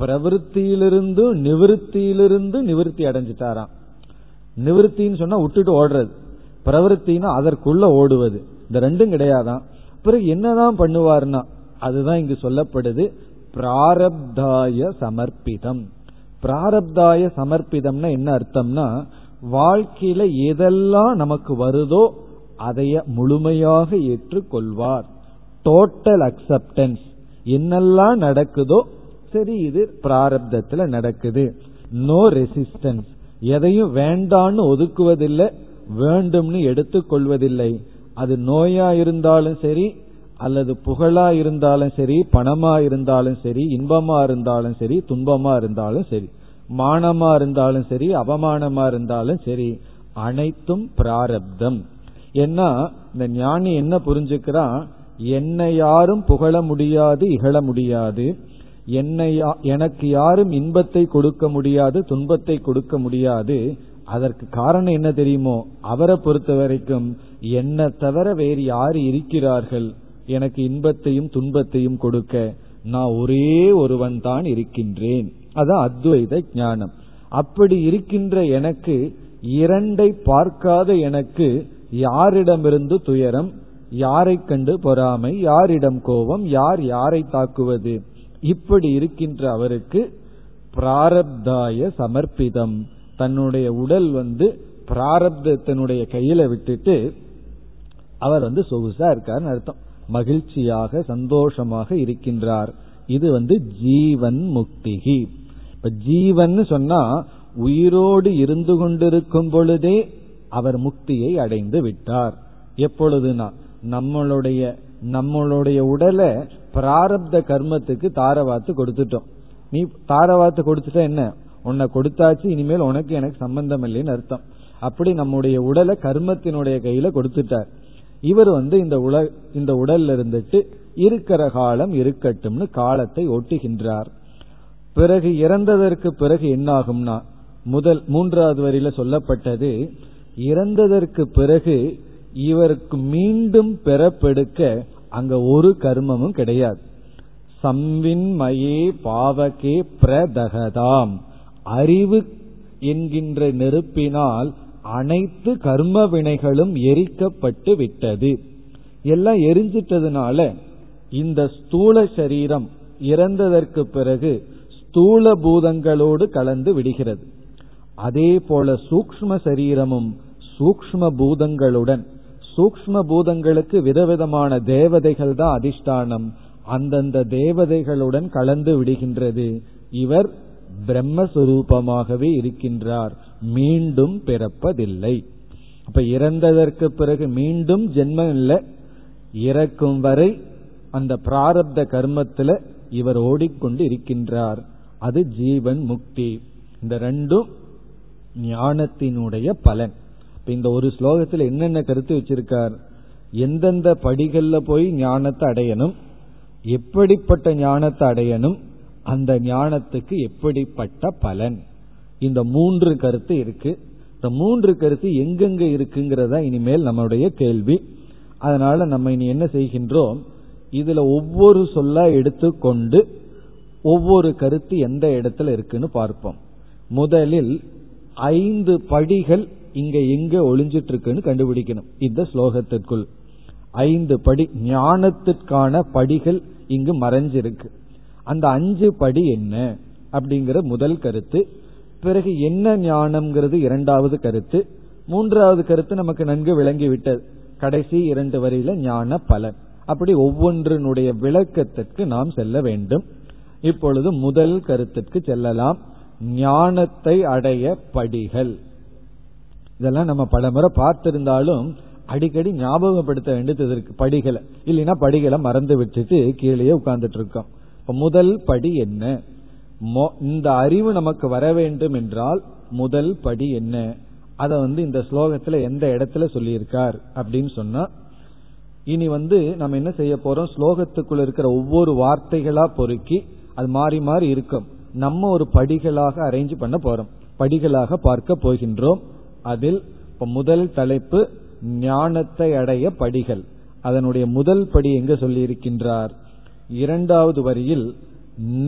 பிரவருத்தியிலிருந்து நிவர்த்தியிலிருந்து நிவர்த்தி அடைஞ்சிட்டாராம். நிவர்த்தின்னு சொன்னா விட்டுட்டு ஓடுறது, பிரவருத்தின்னா அதற்குள்ள ஓடுவது, இந்த ரெண்டும் கிடையாதான். பிறகு என்னதான் பண்ணுவார்னா அதுதான் இங்கு சொல்லப்படுது, பிராரப்தாய சமர்ப்பிதம். பிராரப்தாய சமர்ப்பிதம்னா என்ன அர்த்தம்னா வாழ்க்கையில எதெல்லாம் நமக்கு வருதோ அதைய முழுமையாக ஏற்றுக்கொள்வார். Total acceptance. என்னெல்லாம் நடக்குதோ சரி, இது பிராரப்தத்துல நடக்குது, நோ ரெசிஸ்டன்ஸ். எதையும் வேண்டான்னு ஒதுக்குவதில்லை, வேண்டும்னு எடுத்துக்கொள்வதில்லை. அது நோயா இருந்தாலும் சரி, அல்லது புகழா இருந்தாலும் சரி, பணமா இருந்தாலும் சரி, இன்பமா இருந்தாலும் சரி, துன்பமா இருந்தாலும் சரி, மானமா இருந்தாலும் சரி, அவமானமா இருந்தாலும் சரி, அனைத்தும் பிராரப்தம். ஏன்னா இந்த ஞானி என்ன புரிஞ்சுக்கிறான், என்னை யாரும் புகழ முடியாது, இகழ முடியாது, எனக்கு யாரும் இன்பத்தை கொடுக்க முடியாது, துன்பத்தை கொடுக்க முடியாது. அதற்கு காரணம் என்ன தெரியுமோ, அவரை பொறுத்த வரைக்கும் என்னை தவிர வேறு யார் இருக்கிறார்கள் எனக்கு இன்பத்தையும் துன்பத்தையும் கொடுக்க? நான் ஒரே ஒருவன் தான் இருக்கின்றேன். அதான் அத்வைத ஞானம். அப்படி இருக்கின்ற எனக்கு, இரண்டை பார்க்காத எனக்கு, யாரிடமிருந்து துயரம், யாரை கண்டு பொறாமை, யாரிடம் கோபம், யார் யாரை தாக்குவது, இப்படி இருக்கின்ற அவருக்கு பிராரப்தாய சமர்ப்பிதம். தன்னுடைய உடல் பிராரப்தத்தினுடைய கையில விட்டுட்டு அவர் சொகுசா இருக்காருன்னு அர்த்தம், மகிழ்ச்சியாக சந்தோஷமாக இருக்கின்றார். இது ஜீவன் முக்திகி. இப்ப ஜீவன் சொன்னா உயிரோடு இருந்து கொண்டிருக்கும் பொழுதே அவர் முக்தியை அடைந்து விட்டார். எப்பொழுதுனா நம்மளுடைய உடலை பிராரப்த கர்மத்துக்கு தாரவாத்து கொடுத்துட்டோம். நீ தாரவாத்து கொடுத்துட்டா என்ன, உன்னை கொடுத்தாச்சு, இனிமேல் உனக்கு எனக்கு சம்பந்தம் இல்லைன்னு அர்த்தம். அப்படி நம்முடைய உடலை கர்மத்தினுடைய கையில கொடுத்துட்டார். இவர் இந்த உடல்ல இருந்துட்டு இருக்கிற காலம் இருக்கட்டும்னு காலத்தை ஒட்டுகின்றார். பிறகு இறந்ததற்கு பிறகு என்ன ஆகும்னா, முதல் மூன்றாவது வரியில சொல்லப்பட்டது, இறந்ததற்கு பிறகு இவருக்கு மீண்டும் பெறப்பெடுக்க அங்க ஒரு கர்மமும் கிடையாது. சம்வின்மயே பாவகே பிரதகதாம். அறிவு என்கின்ற நெருப்பினால் அனைத்து கர்ம வினைகளும் எரிக்கப்பட்டு விட்டது. எல்லாம் எரிஞ்சிட்டதுனால இந்த ஸ்தூல சரீரம் இறந்ததற்கு பிறகு ஸ்தூல பூதங்களோடு கலந்து விடுகிறது. அதே போல சூக்ஷ்ம சரீரமும் சூக்ஷ்ம பூதங்களுடன், சூக்ஷ்ம பூதங்களுக்கு விதவிதமான தேவதைகள் தான் அதிஷ்டானம், அந்தந்த தேவதைகளுடன் கலந்து விடுகின்றது. இவர் பிரம்மஸ்வரூபமாகவே இருக்கின்றார், மீண்டும் பிறப்பதில்லை. அப்ப இறந்ததற்கு பிறகு மீண்டும் ஜென்மம் இல்லை, இறக்கும் வரை அந்த பிராரப்த கர்மத்துல இவர் ஓடிக்கொண்டு இருக்கின்றார். அது ஜீவன் முக்தி. இந்த ரெண்டும் ஞானத்தினுடைய பலன். இந்த ஒரு ஸ்லோகத்தில் என்னென்ன கருத்து வச்சிருக்கார், எந்தெந்த படிகள்ல போய் ஞானத்தை அடையணும், எப்படிப்பட்ட ஞானத்தை அடையணும், அந்த ஞானத்துக்கு எப்படிப்பட்ட பலன், இந்த மூன்று கருத்து இருக்கு. இந்த மூன்று கருத்து எங்கெங்க இருக்குங்கிறதா இனிமேல் நம்முடைய கேள்வி. அதனால நம்ம இனி என்ன செய்கின்றோம், இதுல ஒவ்வொரு சொல்லா எடுத்துக்கொண்டு ஒவ்வொரு கருத்து எந்த இடத்துல இருக்குன்னு பார்ப்போம். முதலில் 5 படிகள் இங்க எங்க ஒளிஞ்சிட்டு இருக்குன்னு கண்டுபிடிக்கணும். இந்த ஸ்லோகத்திற்குள் 5 படி, ஞானத்திற்கான படிகள் இங்கு மறைஞ்சிருக்கு. அந்த 5 படி என்ன அப்படிங்கிற முதல் கருத்து. பிறகு என்ன ஞானம்ங்கிறது இரண்டாவது கருத்து. மூன்றாவது கருத்து நமக்கு நன்கு விளங்கிவிட்டது. கடைசி 2 வரியில ஞான பலன். அப்படி ஒவ்வொன்றினுடைய விளக்கத்திற்கு நாம் செல்ல வேண்டும். இப்பொழுது முதல் கருத்திற்கு செல்லலாம், ஞானத்தை அடைய படிகள். இதெல்லாம் நம்ம பலமுறை பார்த்திருந்தாலும் அடிக்கடி ஞாபகப்படுத்த வேண்டியது இருக்கு படிகளை. இல்லைன்னா படிகளை மறந்து விட்டுட்டு கீழே உட்கார்ந்துட்டு இருக்கோம். முதல் படி என்ன, இந்த அறிவு நமக்கு வர வேண்டும் என்றால் முதல் படி என்ன, அத இந்த ஸ்லோகத்துல எந்த இடத்துல சொல்லியிருக்கார் அப்படின்னு சொன்னா, இனி நம்ம என்ன செய்ய போறோம், ஸ்லோகத்துக்குள்ள இருக்கிற ஒவ்வொரு வார்த்தைகளா பொறுக்கி அது மாறி மாறி இருக்கும், நம்ம ஒரு படிகளாக அரேஞ்ச் பண்ண போறோம், படிகளாக பார்க்க போகின்றோம். அதில் இப்ப முதல் தலைப்பு ஞானத்தை அடைய படிகள். அதனுடைய முதல் படி எங்க சொல்லி இருக்கின்றார், இரண்டாவது வரியில்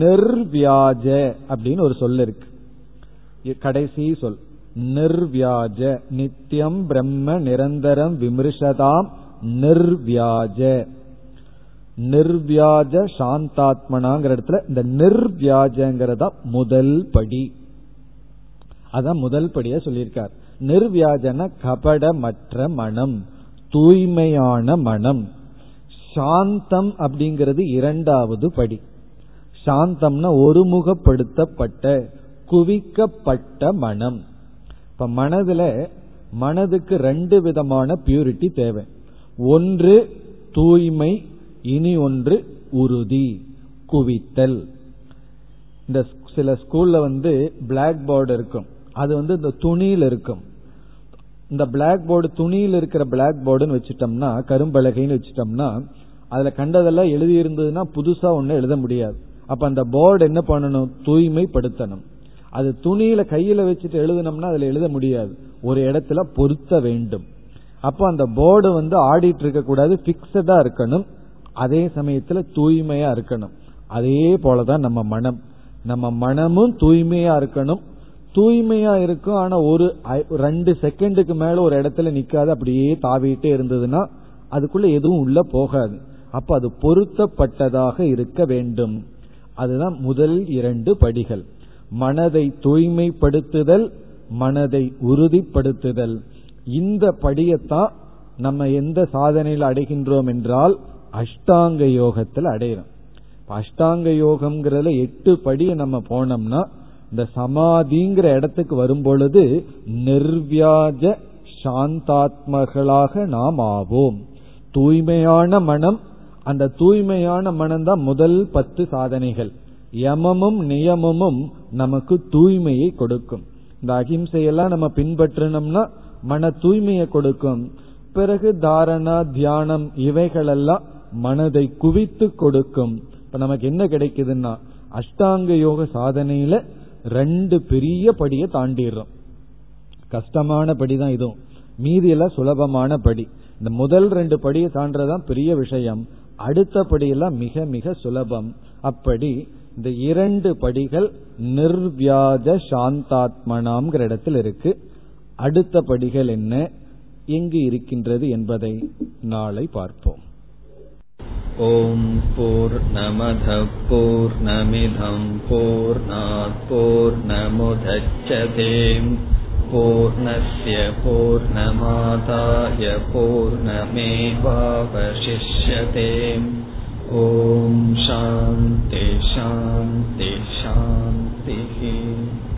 நிர்வியாஜ அப்படின்னு ஒரு சொல் இருக்கு, கடைசி சொல் நிர்வியாஜ. நித்தியம் பிரம்ம நிரந்தரம் விமிருஷதாம் நிர்வியாஜ. நிர்வியாஜ சாந்தாத்மனாங்கிற இடத்துல இந்த நிர்வியாஜங்கிறதா முதல் படி. அதான் முதல் படியா சொல்லியிருக்கார். நிர்வியாஜன கபடமற்ற மனம், தூய்மையான மனம். சாந்தம் அப்படிங்கிறது இரண்டாவது படி. சாந்தம்னா ஒருமுகப்படுத்தப்பட்ட குவிக்கப்பட்ட மனம். இப்ப மனதுக்கு ரெண்டு விதமான பியூரிட்டி தேவை. ஒன்று தூய்மை, இனி ஒன்று உறுதி, குவித்தல். இந்த சில ஸ்கூல்ல பிளாக் போர்டு இருக்கும், அது இந்த துணியில் இருக்கும். இந்த பிளாக் போர்டு துணியில் இருக்கிற பிளாக் போர்டுன்னு வச்சுட்டோம்னா, கரும்பலகைன்னு வச்சுட்டோம்னா, அதுல கண்டதெல்லாம் எழுதி இருந்ததுன்னா புதுசா ஒண்ணு எழுத முடியாது. அப்ப அந்த போர்டு என்ன பண்ணணும்? தூய்மைப்படுத்தணும். அது துணியில கையில வச்சுட்டு எழுதணும்னா அதுல எழுத முடியாது, ஒரு இடத்துல பொருத்த வேண்டும். அப்போ அந்த போர்டு ஆடிட்டு இருக்க கூடாது, பிக்ஸடா இருக்கணும், அதே சமயத்துல தூய்மையா இருக்கணும். அதே போலதான் நம்ம மனமும் தூய்மையா இருக்கணும். தூய்மையா இருக்கும், ஆனா ஒரு ரெண்டு செகண்டுக்கு மேல ஒரு இடத்துல நிக்காது, அப்படியே தாவிட்டே இருந்ததுன்னா அதுக்குள்ள எதுவும் உள்ள போகாது. அப்ப அது பொருத்தப்பட்டதாக இருக்க வேண்டும். அதுதான் முதல் இரண்டு படிகள். மனதை தூய்மைப்படுத்துதல், மனதை உறுதிப்படுத்துதல். இந்த படியத்தான் நம்ம எந்த சாதனையில் அடைகின்றோம் என்றால் அஷ்டாங்க யோகத்தில் அடைகிறோம். அஷ்டாங்க யோகம்ங்கிறதுல 8 படியை நம்ம போனோம்னா, இந்த சமாதிங்கிற இடத்துக்கு வரும்பொழுது நிர்வியாஜ சாந்தாத்மர்களாக நாம் ஆவோம். தூய்மையான மனம், அந்த தூய்மையான மனம்தான் முதல் 10 சாதனைகள். யமமும் நியமமும் நமக்கு தூய்மையை கொடுக்கும். இந்த அகிம்சையெல்லாம் நம்ம பின்பற்றணும்னா மன தூய்மையை கொடுக்கும். பிறகு தாரணா, தியானம், இவைகளெல்லாம் மனதை குவித்து கொடுக்கும். இப்ப நமக்கு என்ன கிடைக்குதுன்னா, அஷ்டாங்க யோக சாதனையில 2 பெரிய படியை தாண்டிடுறோம். கஷ்டமான படிதான் இதுவும், மீதியெல்லாம் சுலபமான படி. இந்த முதல் 2 படியை தாண்டதான் பெரிய விஷயம், அடுத்த படியெல்லாம் மிக மிக சுலபம். அப்படி இந்த 2 படிகள் நிர்வியாஜ சாந்தாத்மனாம்ங்கிற இடத்தில் இருக்கு. அடுத்த படிகள் என்ன, எங்கு இருக்கின்றது என்பதை நாளை பார்ப்போம். ஓம் பூர்ணமத பூர்ணமிதம் பூர்ணாத் பூர்ணமுதச்யதே பூர்ணஸ்ய பூர்ணமாதாய பூர்ணமேவாவசிஷ்யதே. ஓம் சாந்தி சாந்தி சாந்தி.